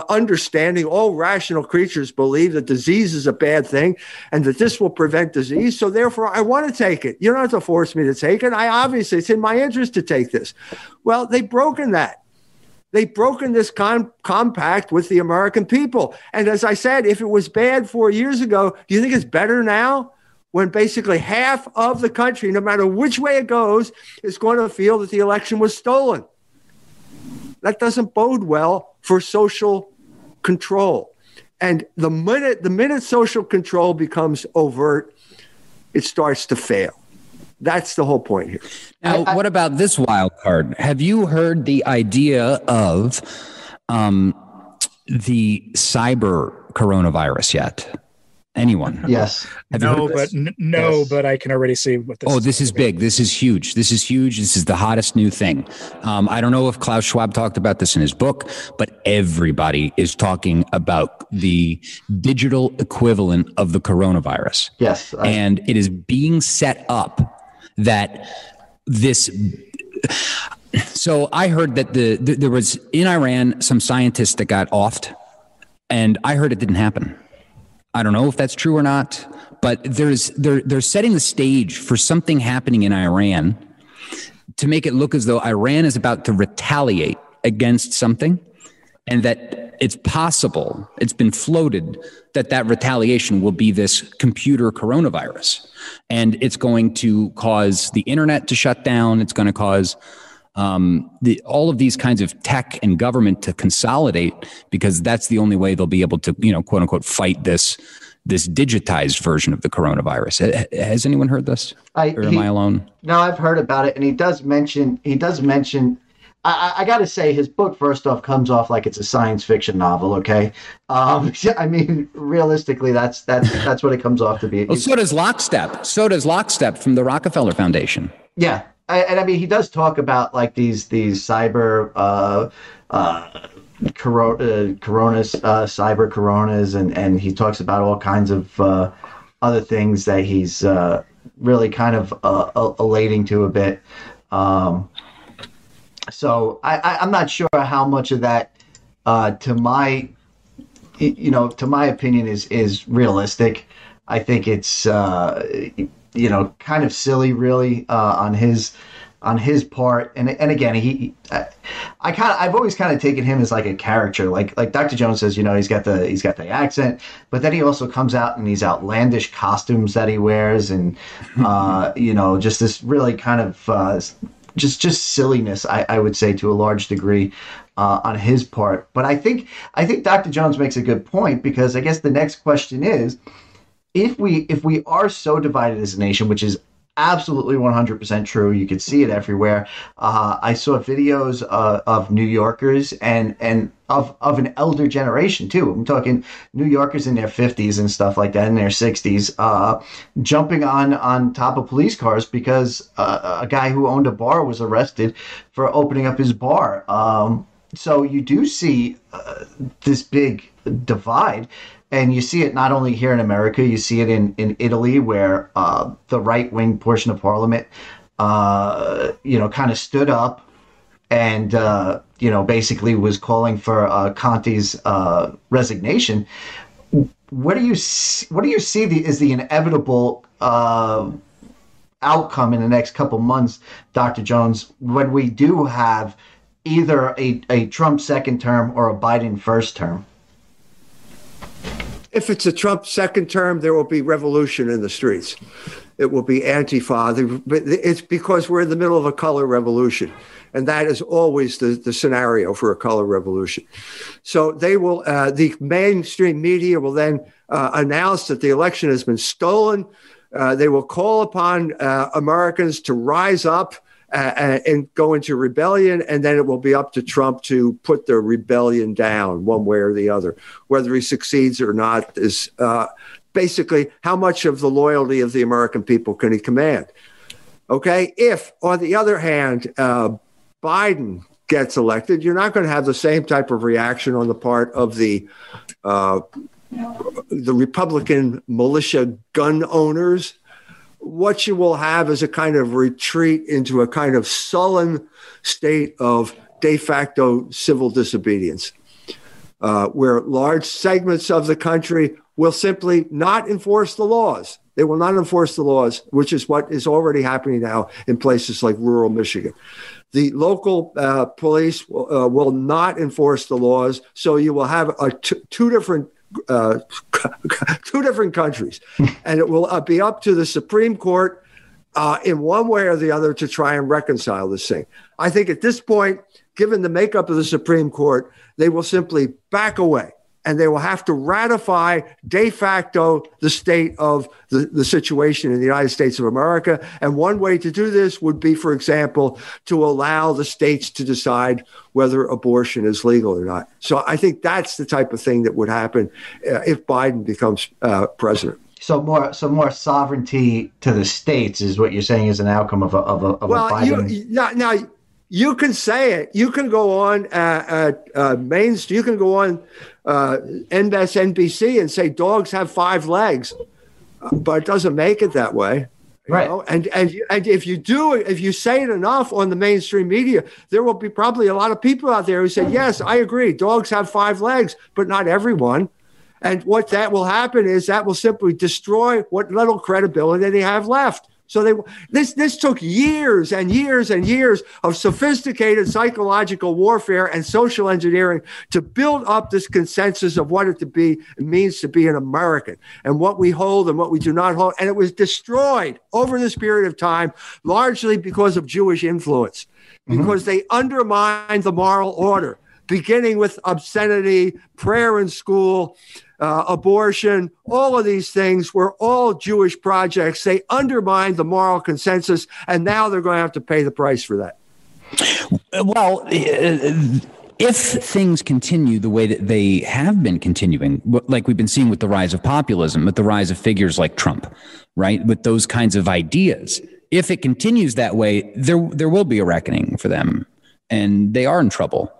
understanding, all rational creatures believe that disease is a bad thing and that this will prevent disease. So therefore, I want to take it. You don't have to force me to take it. It's in my interest to take this. Well, they've broken that. They've broken this compact with the American people. And as I said, if it was bad 4 years ago, do you think it's better now when basically half of the country, no matter which way it goes, is going to feel that the election was stolen? That doesn't bode well for social control. And the minute social control becomes overt, it starts to fail. That's the whole point here. Now, what about this wild card? Have you heard the idea of the cyber coronavirus yet? Anyone? Yes. But I can already see what this is. Oh, this is big. This is huge. This is huge. This is the hottest new thing. I don't know if Klaus Schwab talked about this in his book, but everybody is talking about the digital equivalent of the coronavirus. Yes. And it is being set up that this... So I heard that there was in Iran, some scientists that got offed, and I heard it didn't happen. I don't know if that's true or not, but they're setting the stage for something happening in Iran to make it look as though Iran is about to retaliate against something, and that it's possible, it's been floated, that retaliation will be this computer coronavirus. And it's going to cause the internet to shut down. It's going to cause all of these kinds of tech and government to consolidate, because that's the only way they'll be able to, quote unquote, fight this digitized version of the coronavirus. Has anyone heard this? Am I alone? No, I've heard about it. And he does mention, I got to say, his book, first off, comes off like it's a science fiction novel. Okay. Realistically, that's what it comes off to be. Well, so does Lockstep from the Rockefeller Foundation. Yeah. He does talk about like these cyber coronas, cyber coronas, and he talks about all kinds of other things that he's really kind of elating to a bit. So I'm not sure how much of that, to my opinion, is realistic. I think it's. Kind of silly, really, on his part. And again, I've always kind of taken him as like a caricature. Like Dr. Jones says, he's got the accent, but then he also comes out in these outlandish costumes that he wears, and just this really kind of just silliness, I would say, to a large degree on his part. But I think Dr. Jones makes a good point, because I guess the next question is, if we are so divided as a nation, which is absolutely 100% true, you can see it everywhere. I saw videos of New Yorkers and of an elder generation too. I'm talking New Yorkers in their 50s and stuff like that, in their 60s, jumping on top of police cars because a guy who owned a bar was arrested for opening up his bar. So you do see this big divide. And you see it not only here in America, you see it in Italy, where the right-wing portion of parliament, kind of stood up and, basically was calling for Conte's resignation. What do you see is the inevitable outcome in the next couple months, Dr. Jones, when we do have either a Trump second term or a Biden first term? If it's a Trump second term, there will be revolution in the streets. It will be Antifa. It's because we're in the middle of a color revolution. And that is always the scenario for a color revolution. So they will, the mainstream media will then announce that the election has been stolen. They will call upon Americans to rise up and go into rebellion, and then it will be up to Trump to put the rebellion down one way or the other. Whether he succeeds or not is basically how much of the loyalty of the American people can he command. Okay? If, on the other hand, Biden gets elected, you're not going to have the same type of reaction on the part of the Republican militia gun owners. What you will have is a kind of retreat into a kind of sullen state of de facto civil disobedience, where large segments of the country will simply not enforce the laws. They will not enforce the laws, which is what is already happening now in places like rural Michigan. The local police will not enforce the laws, so you will have two different countries, and it will be up to the Supreme Court in one way or the other to try and reconcile this thing. I think at this point, given the makeup of the Supreme Court, they will simply back away. and they will have to ratify de facto the state of the situation in the United States of America. And one way to do this would be, for example, to allow the states to decide whether abortion is legal or not. So I think that's the type of thing that would happen if Biden becomes president. So more sovereignty to the states is what you're saying is an outcome of a Biden. You can say it. You can go on Main Street. You can go on MSNBC and say dogs have five legs, but it doesn't make it that way, you know? And if you say it enough on the mainstream media, there will be probably a lot of people out there who say, yes, I agree, dogs have five legs, but not everyone. And what that will happen is that will simply destroy what little credibility they have left. So this took years and years and years of sophisticated psychological warfare and social engineering to build up this consensus of what it means to be an American and what we hold and what we do not hold. And it was destroyed over this period of time, largely because of Jewish influence, because they undermined the moral order, beginning with obscenity, prayer in school, abortion, all of these things were all Jewish projects. They undermined the moral consensus, and now they're going to have to pay the price for that. Well, if things continue the way that they have been continuing, like we've been seeing with the rise of populism, with the rise of figures like Trump, right, with those kinds of ideas, if it continues that way, there will be a reckoning for them, and they are in trouble.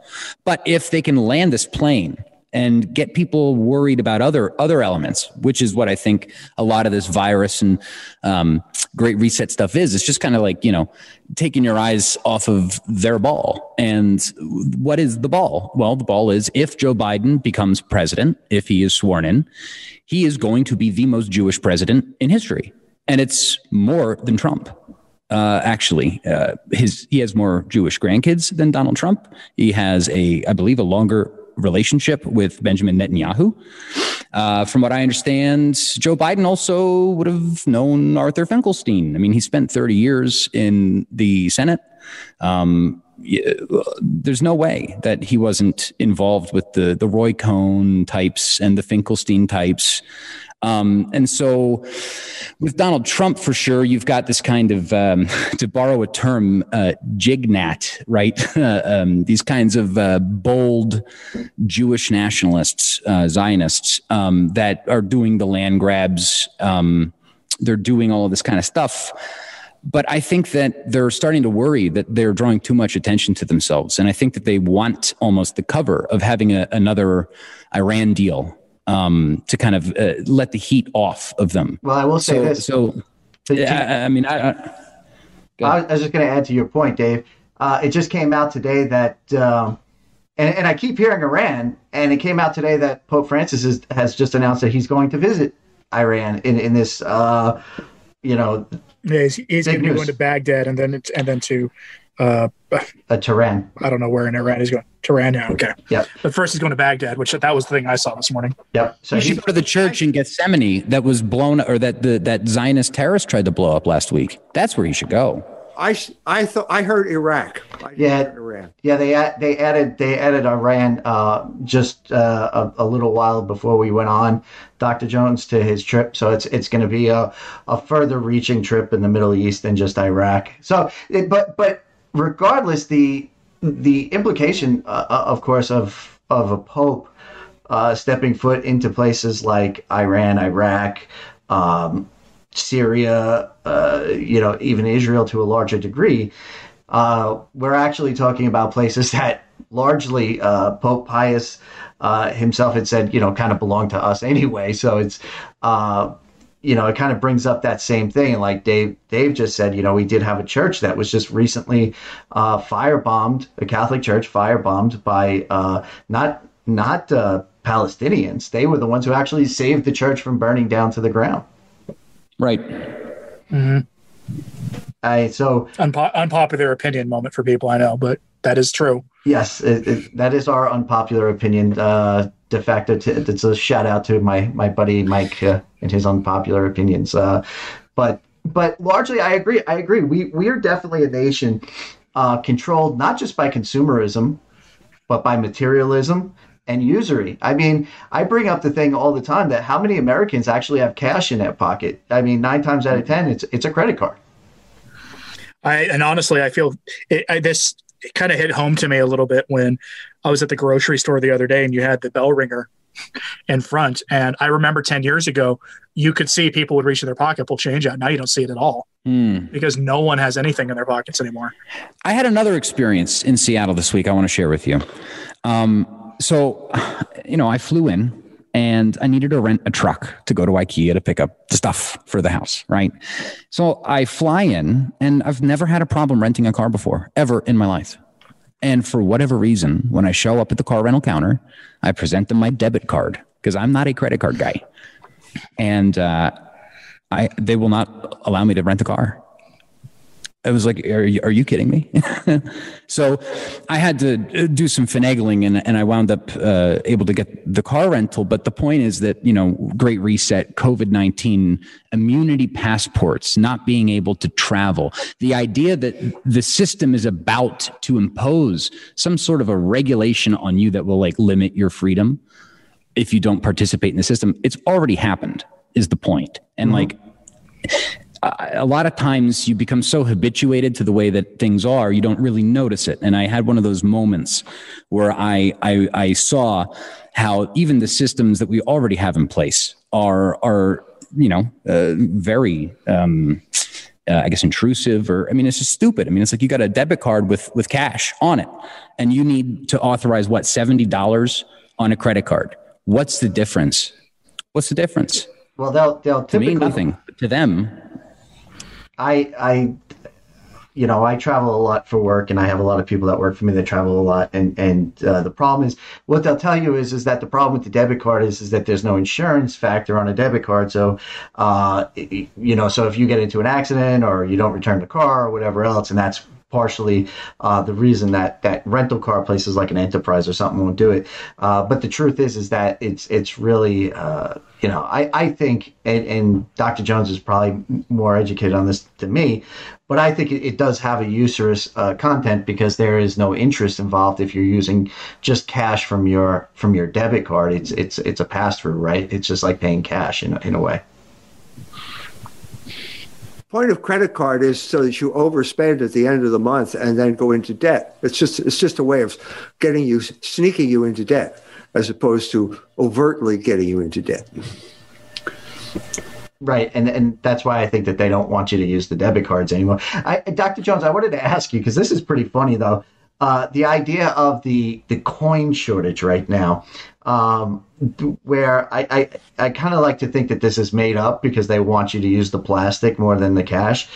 But if they can land this plane and get people worried about other elements, which is what I think a lot of this virus and Great Reset stuff is. It's just kind of like, taking your eyes off of their ball. And what is the ball? Well, the ball is if Joe Biden becomes president, if he is sworn in, he is going to be the most Jewish president in history. And it's more than Trump. He has more Jewish grandkids than Donald Trump. He has I believe a longer relationship with Benjamin Netanyahu. From what I understand, Joe Biden also would have known Arthur Finkelstein. I mean, he spent 30 years in the Senate. There's no way that he wasn't involved with the Roy Cohn types and the Finkelstein types. And so with Donald Trump, for sure, you've got this kind of, to borrow a term, jignat, right? These kinds of bold Jewish nationalists, Zionists, that are doing the land grabs. They're doing all of this kind of stuff. But I think that they're starting to worry that they're drawing too much attention to themselves. And I think that they want almost the cover of having another Iran deal. To kind of let the heat off of them. Well, I will say this. So, I was just going to add to your point, Dave. It just came out today that, and I keep hearing Iran, and it came out today that Pope Francis has just announced that he's going to visit Iran in this, he's going to go into Baghdad and then to Tehran. I don't know where in Iran he's going. Tehran, yeah, okay. Yep. But first he's going to Baghdad, which that was the thing I saw this morning. Yep. So he should go to the church in Gethsemane that was blown, or that Zionist terrorist tried to blow up last week. That's where he should go. I heard Iraq. I heard Iran. Yeah, they added Iran just a little while before we went on, Dr. Jones, to his trip. So it's going to be a further reaching trip in the Middle East than just Iraq. So, but regardless, the implication, of course, of a pope stepping foot into places like Iran, Iraq, Syria, even Israel to a larger degree, we're actually talking about places that largely Pope Pius himself had said, kind of belong to us anyway. So it's, it kind of brings up that same thing. And like Dave just said, we did have a church that was just recently firebombed, a Catholic church firebombed by not Palestinians. They were the ones who actually saved the church from burning down to the ground. Right. Mm-hmm. So unpopular opinion moment for people, I know, but that is true. Yes, that is our unpopular opinion de facto. It's a shout out to my buddy Mike and his unpopular opinions. But largely, I agree. We are definitely a nation controlled not just by consumerism, but by materialism and usury. I mean, I bring up the thing all the time that how many Americans actually have cash in their pocket? I mean, 9 times out of 10, it's a credit card. And honestly, I feel this kind of hit home to me a little bit when I was at the grocery store the other day and you had the bell ringer in front. And I remember 10 years ago, you could see people would reach in their pocket, pull change out. Now you don't see it at all because no one has anything in their pockets anymore. I had another experience in Seattle this week I want to share with you. So, you know, I flew in and I needed to rent a truck to go to IKEA to pick up the stuff for the house, right? So I fly in and I've never had a problem renting a car before, ever in my life. And for whatever reason, when I show up at the car rental counter, I present them my debit card because I'm not a credit card guy. And they will not allow me to rent a car. I was like, are you kidding me? So I had to do some finagling and I wound up able to get the car rental. But the point is that, you know, Great Reset, COVID-19, immunity passports, not being able to travel. The idea that the system is about to impose some sort of a regulation on you that will like limit your freedom if you don't participate in the system. It's already happened is the point. And a lot of times you become so habituated to the way that things are, you don't really notice it. And I had one of those moments where I saw how even the systems that we already have in place are you know, very, I guess, intrusive or, I mean, it's just stupid. I mean, it's like you got a debit card with cash on it and you need to authorize what, $70 on a credit card. What's the difference? What's the difference? Well, they'll typically... To me, nothing. But to them... I travel a lot for work and I have a lot of people that work for me that travel a lot. And the problem is what they'll tell you is that the problem with the debit card is that there's no insurance factor on a debit card. So, so if you get into an accident or you don't return the car or whatever else, and that's partially the reason that rental car places like an Enterprise or something won't do it. But the truth is that it's really, I think, and Dr. Jones is probably more educated on this than me, but I think it does have a usurious content because there is no interest involved if you're using just cash from your debit card. It's a pass-through, right? It's just like paying cash in a way. Point of credit card is so that you overspend at the end of the month and then go into debt. It's just a way of sneaking you into debt, as opposed to overtly getting you into debt. Right, and that's why I think that they don't want you to use the debit cards anymore. Dr. Jones, I wanted to ask you because this is pretty funny though. The idea of the coin shortage right now, where I kind of like to think that this is made up because they want you to use the plastic more than the cash.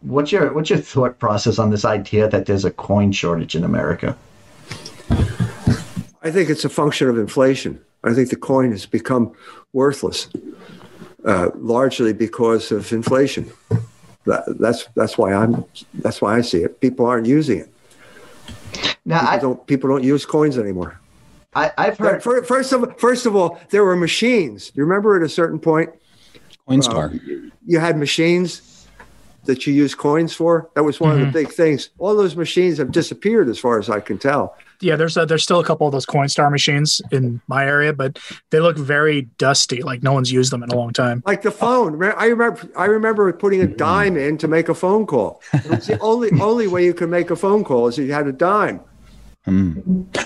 What's your thought process on this idea that there's a coin shortage in America? I think it's a function of inflation. I think the coin has become worthless, largely because of inflation. That's why I see it. People aren't using it. Now, people don't use coins anymore. I've heard. First of all, there were machines. You remember at a certain point, Coinstar. You had machines that you used coins for. That was one of the big things. All those machines have disappeared, as far as I can tell. Yeah, there's still a couple of those Coinstar machines in my area, but they look very dusty. Like no one's used them in a long time. Like the phone. I remember putting a dime in to make a phone call. It's the only way you could make a phone call is if you had a dime.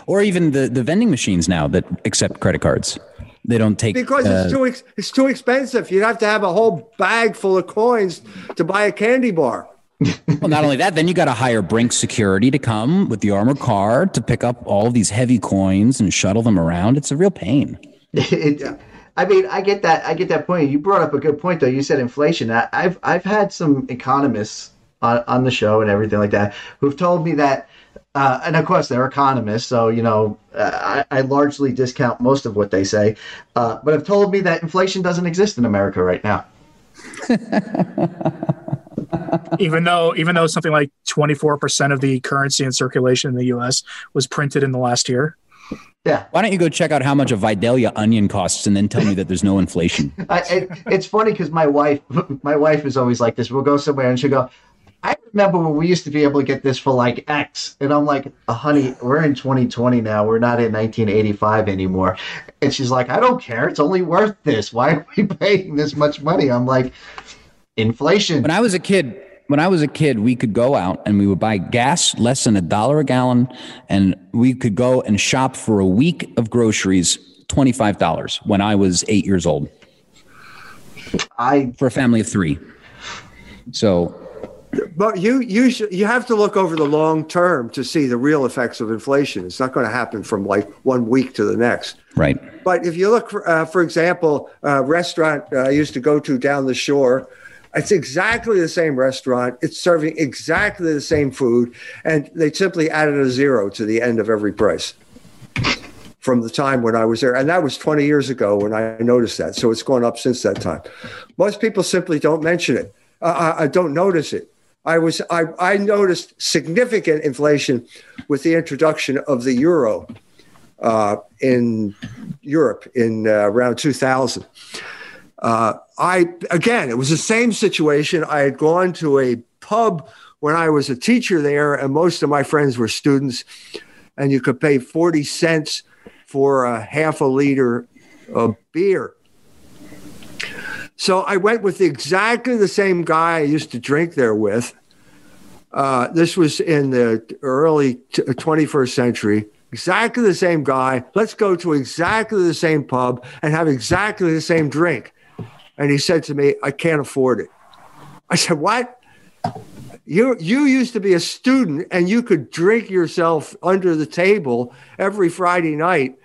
Or even the vending machines now that accept credit cards. They don't take because it's too expensive. You'd have to have a whole bag full of coins to buy a candy bar. Well, not only that, then you got to hire Brink security to come with the armored car to pick up all these heavy coins and shuttle them around. It's a real pain. I get that point. You brought up a good point, though. You said inflation. I've had some economists on the show and everything like that who've told me that, and of course they're economists, so you know I largely discount most of what they say, but have told me that inflation doesn't exist in America right now. Even though something like 24% of the currency in circulation in the U.S. was printed in the last year. Yeah. Why don't you go check out how much a Vidalia onion costs and then tell me that there's no inflation? It's funny because my wife is always like this. We'll go somewhere and she'll go, I remember when we used to be able to get this for like X, and I'm like, honey, we're in 2020 now. We're not in 1985 anymore. And she's like, I don't care. It's only worth this. Why are we paying this much money? I'm like, inflation. When I was a kid, we could go out and we would buy gas less than $1 a gallon, and we could go and shop for a week of groceries, $25 when I was 8 years old. For a family of three. So, but you have to look over the long term to see the real effects of inflation. It's not going to happen from like 1 week to the next. Right. But if you look, for example, a restaurant I used to go to down the shore, it's exactly the same restaurant. It's serving exactly the same food. And they simply added a zero to the end of every price from the time when I was there. And that was 20 years ago when I noticed that. So it's gone up since that time. Most people simply don't mention it. I don't notice it. I noticed significant inflation with the introduction of the euro in Europe in around 2000. It was the same situation. I had gone to a pub when I was a teacher there, and most of my friends were students, and you could pay 40 cents for a half a liter of beer. So I went with exactly the same guy I used to drink there with. This was in the early 21st century. Exactly the same guy. Let's go to exactly the same pub and have exactly the same drink. And he said to me, I can't afford it. I said, what? You used to be a student and you could drink yourself under the table every Friday night.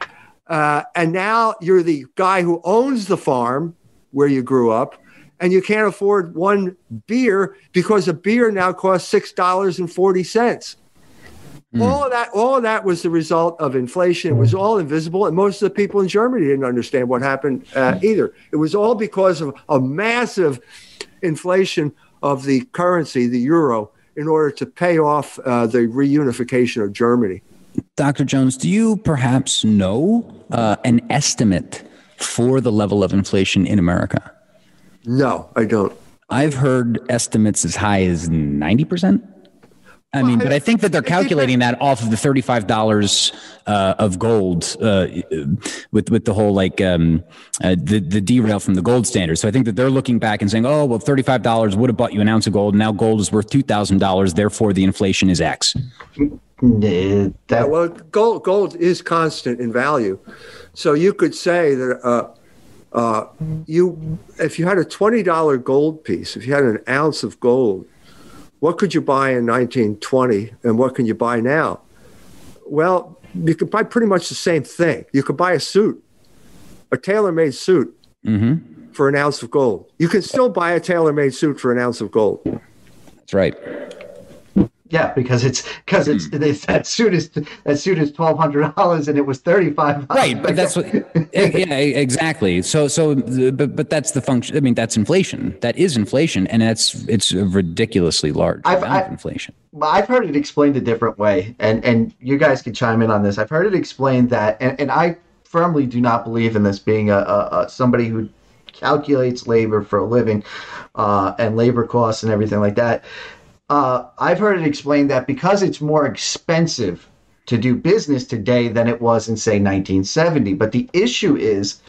And now you're the guy who owns the farm where you grew up, and you can't afford one beer because a beer now costs $6.40. Mm. All of that was the result of inflation. It was all invisible, and most of the people in Germany didn't understand what happened either. It was all because of a massive inflation of the currency, the euro, in order to pay off the reunification of Germany. Dr. Jones, do you perhaps know an estimate for the level of inflation in America? No, I don't. I've heard estimates as high as 90%. But I think that they're calculating that off of the $35 of gold with the whole the derail from the gold standard. So I think that they're looking back and saying, oh, well, $35 would have bought you an ounce of gold. Now gold is worth $2,000. Therefore, the inflation is X. Gold is constant in value. So you could say that if you had a $20 gold piece, if you had an ounce of gold, what could you buy in 1920 and what can you buy now? Well, you could buy pretty much the same thing. You could buy a suit, a tailor-made suit mm-hmm. for an ounce of gold. You can still buy a tailor-made suit for an ounce of gold. That's right. Yeah, because that suit is $1,200 and it was $3,500. Right, but that's what. Yeah, exactly. So, but that's the function. I mean, that's inflation. That is inflation, and it's a ridiculously large amount of inflation. I've heard it explained a different way, and you guys can chime in on this. I've heard it explained that, and I firmly do not believe in this being a somebody who calculates labor for a living, and labor costs and everything like that. I've heard it explained that because it's more expensive to do business today than it was in, say, 1970. But the issue is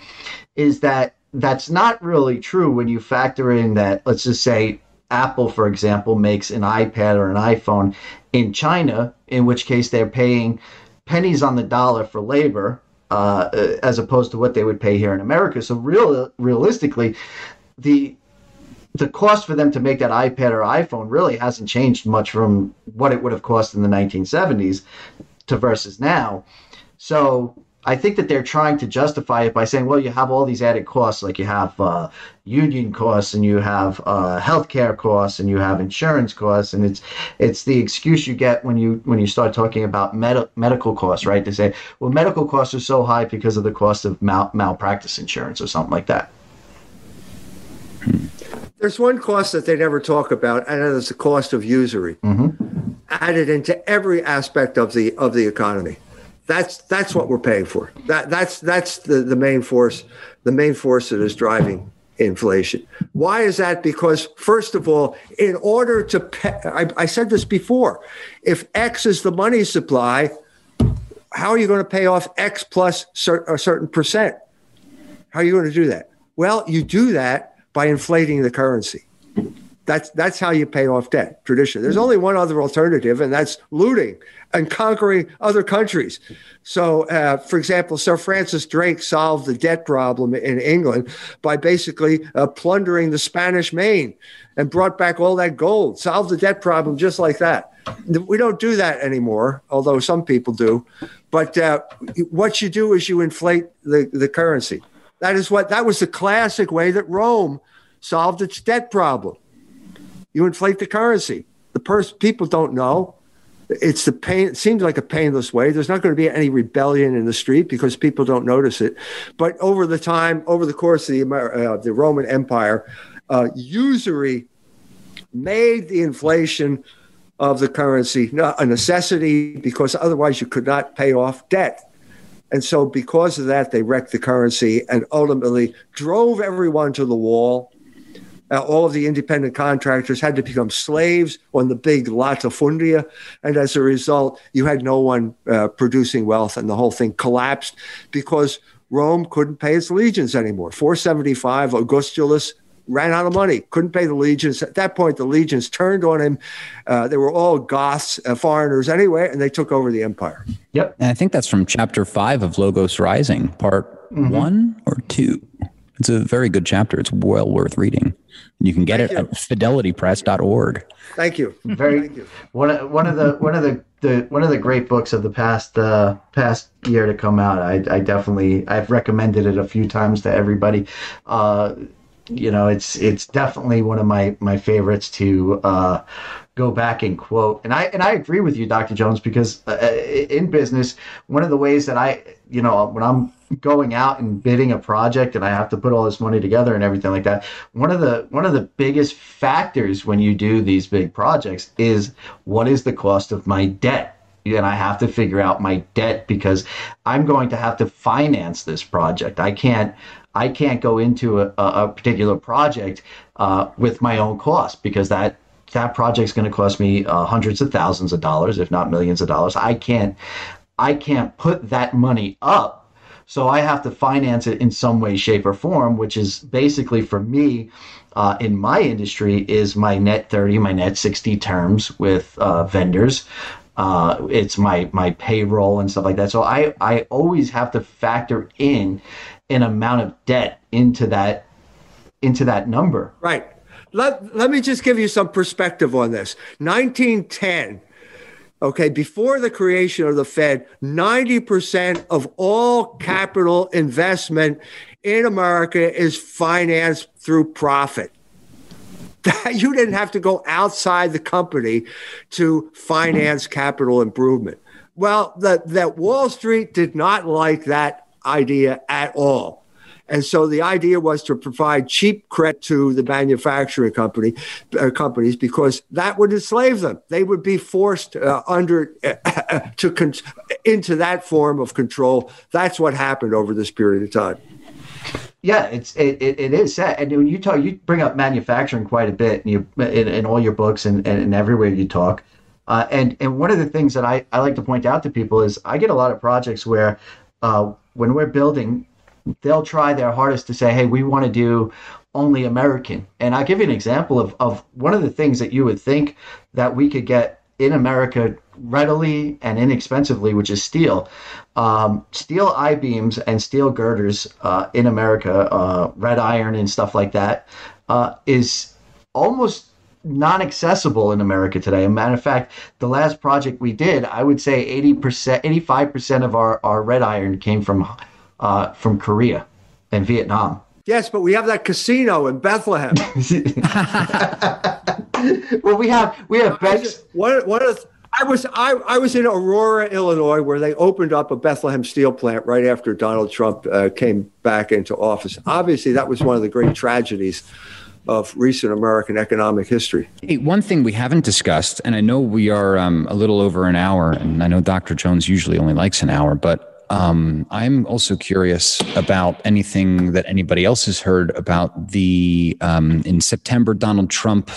that that's not really true when you factor in that, let's just say, Apple, for example, makes an iPad or an iPhone in China, in which case they're paying pennies on the dollar for labor as opposed to what they would pay here in America. So realistically, the cost for them to make that iPad or iPhone really hasn't changed much from what it would have cost in the 1970s to versus now. So I think that they're trying to justify it by saying, well, you have all these added costs, like you have union costs and you have healthcare costs and you have insurance costs. And it's the excuse you get when you start talking about medical costs, right? They say, well, medical costs are so high because of the cost of malpractice insurance or something like that. There's one cost that they never talk about, and that is the cost of usury, mm-hmm. added into every aspect of the economy. That's what we're paying for. That's the main force that is driving inflation. Why is that? Because, first of all, in order to pay, I said this before, if X is the money supply, how are you going to pay off X plus a certain percent? How are you going to do that? Well, you do that by inflating the currency. That's how you pay off debt, traditionally. There's only one other alternative, and that's looting and conquering other countries. So, for example, Sir Francis Drake solved the debt problem in England by basically plundering the Spanish Main and brought back all that gold, solved the debt problem just like that. We don't do that anymore, although some people do. But what you do is you inflate the currency. That was the classic way that Rome solved its debt problem. You inflate the currency. The people don't know. It seems like a painless way. There's not going to be any rebellion in the street because people don't notice it. But over the course of the Roman Empire, usury made the inflation of the currency a necessity because otherwise you could not pay off debt. And so because of that, they wrecked the currency and ultimately drove everyone to the wall. All of the independent contractors had to become slaves on the big latifundia. And as a result, you had no one producing wealth, and the whole thing collapsed because Rome couldn't pay its legions anymore. 475, Augustulus ran out of money, couldn't pay the legions. At that point, the legions turned on him. They were all Goths, foreigners anyway, and they took over the empire. Yep. And I think that's from chapter 5 of Logos Rising, part 1 or 2. It's a very good chapter. It's well worth reading. You can get it at fidelitypress.org. Thank you. Thank you. One of the great books of the past year to come out. I've recommended it a few times to everybody. It's definitely one of my favorites to go back and quote. And I agree with you, Dr. Jones, because in business, one of the ways that when I'm going out and bidding a project and I have to put all this money together and everything like that, one of the biggest factors when you do these big projects is what is the cost of my debt? And I have to figure out my debt because I'm going to have to finance this project. I can't go into a particular project with my own cost because that project's going to cost me hundreds of thousands of dollars, if not millions of dollars. I can't put that money up. So I have to finance it in some way, shape, or form, which is basically for me, in my industry, is my net 30, my net 60 terms with vendors. It's my payroll and stuff like that. So I always have to factor in an amount of debt into that number. Right. Let me just give you some perspective on this. 1910. Okay, before the creation of the Fed, 90% of all capital investment in America is financed through profit. You didn't have to go outside the company to finance capital improvement. Well, that Wall Street did not like that idea at all. And so the idea was to provide cheap credit to the manufacturing companies because that would enslave them. They would be forced into that form of control. That's what happened over this period of time. Yeah, it is sad. And when you bring up manufacturing quite a bit in all your books and everywhere you talk. And one of the things that I like to point out to people is I get a lot of projects where when we're building, they'll try their hardest to say, hey, we want to do only American. And I'll give you an example of one of the things that you would think that we could get in America readily and inexpensively, which is steel. Steel I-beams and steel girders in America, red iron and stuff like that, is almost non-accessible in America today. As a matter of fact, the last project we did, I would say 80%, 85% of our red iron came from Korea and Vietnam. Yes, but we have that casino in Bethlehem. Well, we have banks. I was in Aurora, Illinois, where they opened up a Bethlehem steel plant right after Donald Trump came back into office. Obviously, that was one of the great tragedies of recent American economic history. Hey, one thing we haven't discussed, and I know we are a little over an hour, and I know Dr. Jones usually only likes an hour, but I'm also curious about anything that anybody else has heard about the, in September, Donald Trump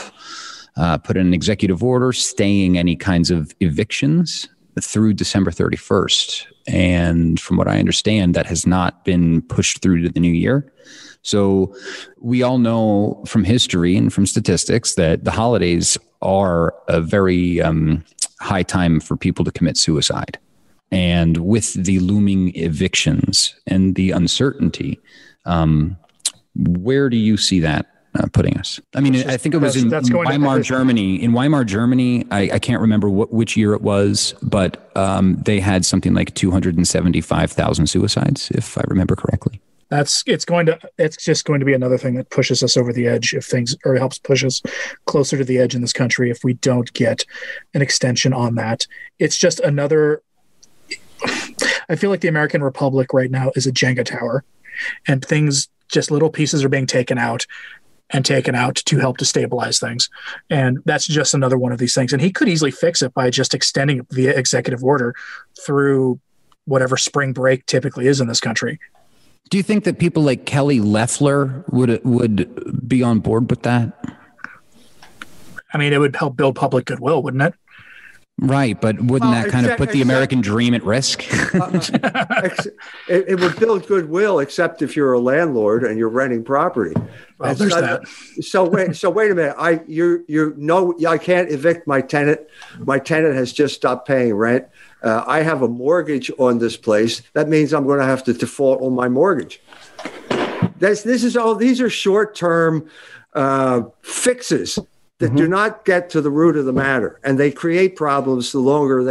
put in an executive order staying any kinds of evictions through December 31st. And from what I understand, that has not been pushed through to the new year. So we all know from history and from statistics that the holidays are a very high time for people to commit suicide. And with the looming evictions and the uncertainty, where do you see that putting us? I mean, I think it was in Weimar, Germany. I can't remember which year it was, but they had something like 275,000 suicides, if I remember correctly. It's just going to be another thing that pushes us over the edge or helps push us closer to the edge in this country. If we don't get an extension on that, it's just another, I feel like the American Republic right now is a Jenga tower, and things, just little pieces are being taken out to help to stabilize things. And that's just another one of these things. And he could easily fix it by just extending the executive order through whatever spring break typically is in this country. Do you think that people like Kelly Loeffler would be on board with that? I mean, it would help build public goodwill, wouldn't it? Right, but wouldn't that kind of put the American dream at risk? It would build goodwill, except if you're a landlord and you're renting property. Well, there's that. So wait a minute. I can't evict my tenant. My tenant has just stopped paying rent. I have a mortgage on this place. That means I'm going to have to default on my mortgage. These are short-term fixes that do not get to the root of the matter, and they create problems the longer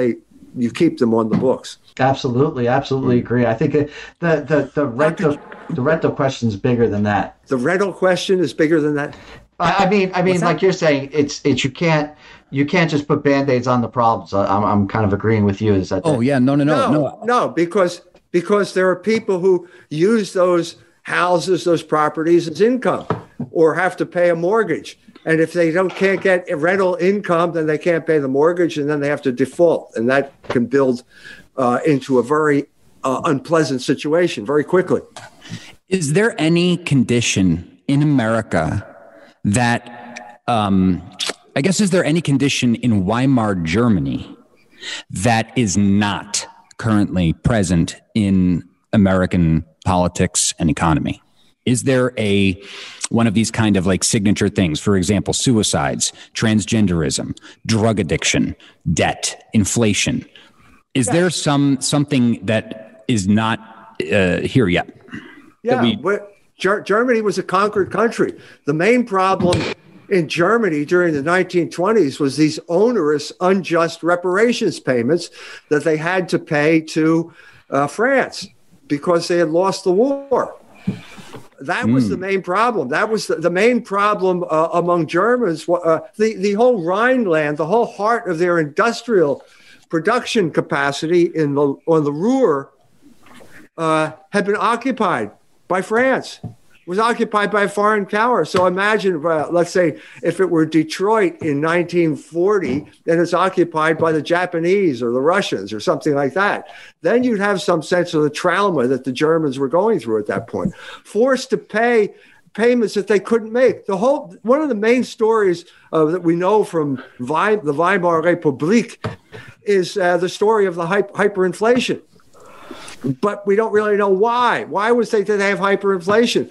you keep them on the books. Absolutely agree. I think the rental question is bigger than that. The rental question is bigger than that. I mean, like you're saying, it's you can't just put Band-Aids on the problems. I'm kind of agreeing with you. Is that? Oh yeah, no, because there are people who use those houses, those properties as income, or have to pay a mortgage. And if they can't get rental income, then they can't pay the mortgage, and then they have to default. And that can build into a very unpleasant situation very quickly. Is there any condition in America that, I guess, is there any condition in Weimar, Germany that is not currently present in American politics and economy? Is there one of these kind of like signature things, for example, suicides, transgenderism, drug addiction, debt, inflation? Is there something that is not here yet? Yeah, Germany was a conquered country. The main problem in Germany during the 1920s was these onerous, unjust reparations payments that they had to pay to France because they had lost the war. That was the main problem. That was the main problem among Germans. The whole Rhineland, the whole heart of their industrial production capacity on the Ruhr had been occupied by France. Was occupied by a foreign power. So imagine, let's say, if it were Detroit in 1940, then it's occupied by the Japanese or the Russians or something like that. Then you'd have some sense of the trauma that the Germans were going through at that point. Forced to pay payments that they couldn't make. One of the main stories that we know from the Weimar Republic is the story of the hyperinflation. But we don't really know why. Why was they have hyperinflation?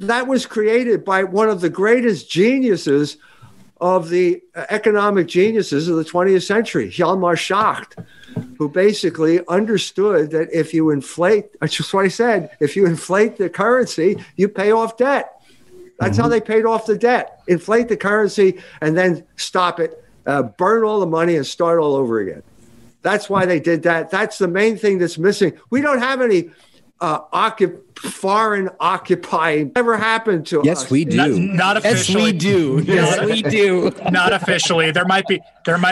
That was created by one of the greatest geniuses of the economic geniuses of the 20th century, Hjalmar Schacht, who basically understood that if you inflate, that's just what I said, if you inflate the currency, you pay off debt. That's how they paid off the debt. Inflate the currency and then stop it, burn all the money and start all over again. That's why they did that. That's the main thing that's missing. We don't have any foreign occupying. Never happened to us. Yes, we do. Not officially. Yes, we do. Yes, we do. Not officially. There might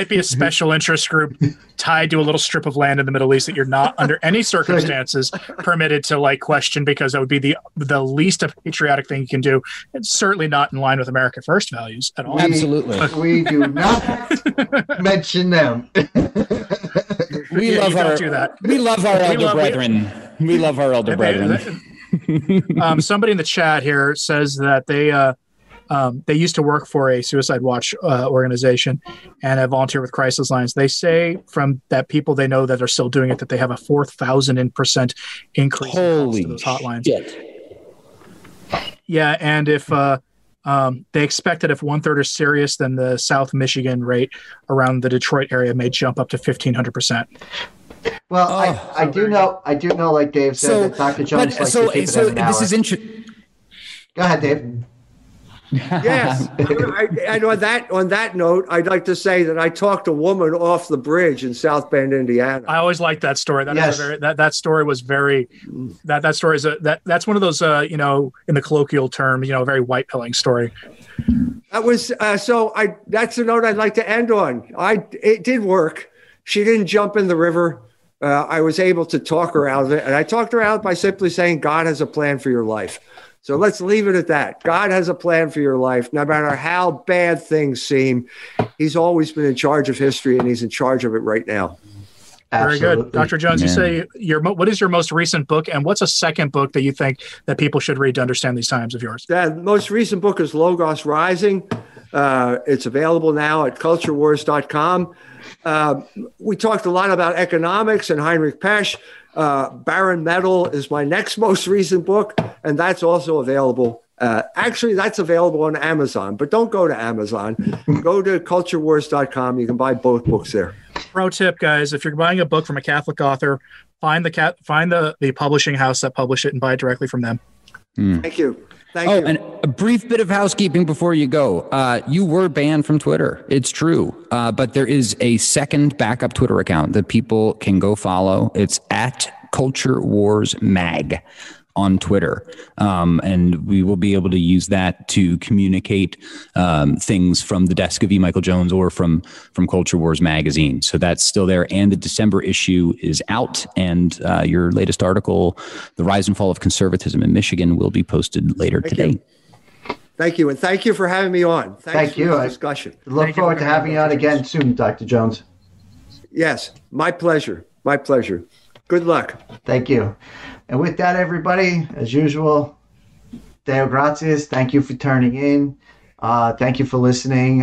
be a special interest group tied to a little strip of land in the Middle East that you're not under any circumstances permitted to like question, because that would be the least patriotic thing you can do. It's certainly not in line with America First values at all. Absolutely. We do not mention them. We love our elder brethren. Somebody in the chat here says that they used to work for a suicide watch organization and have volunteered with crisis lines. They say from that people they know that are still doing it, that they have a 4,000% increase in those hotlines. Yeah. And if, they expect that if 1/3 are serious, then the South Michigan rate around the Detroit area may jump up to 1,500%. Well, I do know, like Dave said, that Dr. Jones likes to keep it in an hour. This is interesting. Go ahead, Dave. Yes. And on that note, I'd like to say that I talked a woman off the bridge in South Bend, Indiana. I always liked that story. That's one of those, in the colloquial term, a very white pilling story. That was, that's the note I'd like to end on. It did work. She didn't jump in the river. I was able to talk her out of it. And I talked her out by simply saying, God has a plan for your life. So let's leave it at that. God has a plan for your life. No matter how bad things seem, he's always been in charge of history, and he's in charge of it right now. Absolutely. Very good. Dr. Jones, you say what is your most recent book, and what's a second book that you think that people should read to understand these times of yours? The most recent book is Logos Rising. It's available now at culturewars.com. We talked a lot about economics and Heinrich Pesch. Baron Metal is my next most recent book, and that's also available. Actually, that's available on Amazon, but don't go to Amazon. Go to culturewars.com. You can buy both books there. Pro tip, guys, if you're buying a book from a Catholic author, find the publishing house that published it and buy it directly from them. Mm. Thank you. Thank you. And a brief bit of housekeeping before you go. You were banned from Twitter. It's true. But there is a second backup Twitter account that people can go follow. It's at Culture Wars Mag on Twitter. And we will be able to use that to communicate things from the desk of E. Michael Jones or from Culture Wars Magazine. So that's still there. And the December issue is out. And your latest article, The Rise and Fall of Conservatism in Michigan, will be posted later today. Thank you. And thank you for having me on. Thank you for the discussion. I look forward to having you on again soon, Dr. Jones. Yes, my pleasure. My pleasure. Good luck. Thank you. And with that, everybody, as usual, Deo Gracias. Thank you for turning in. Thank you for listening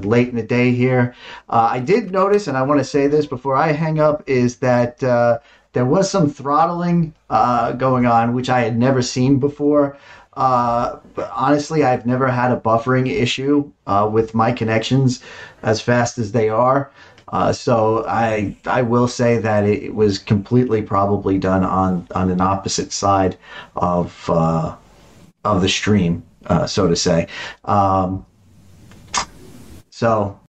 late in the day here. I did notice, and I want to say this before I hang up, is that there was some throttling going on, which I had never seen before. But honestly, I've never had a buffering issue with my connections as fast as they are. So I will say that it was completely probably done on an opposite side of the stream, so to say. So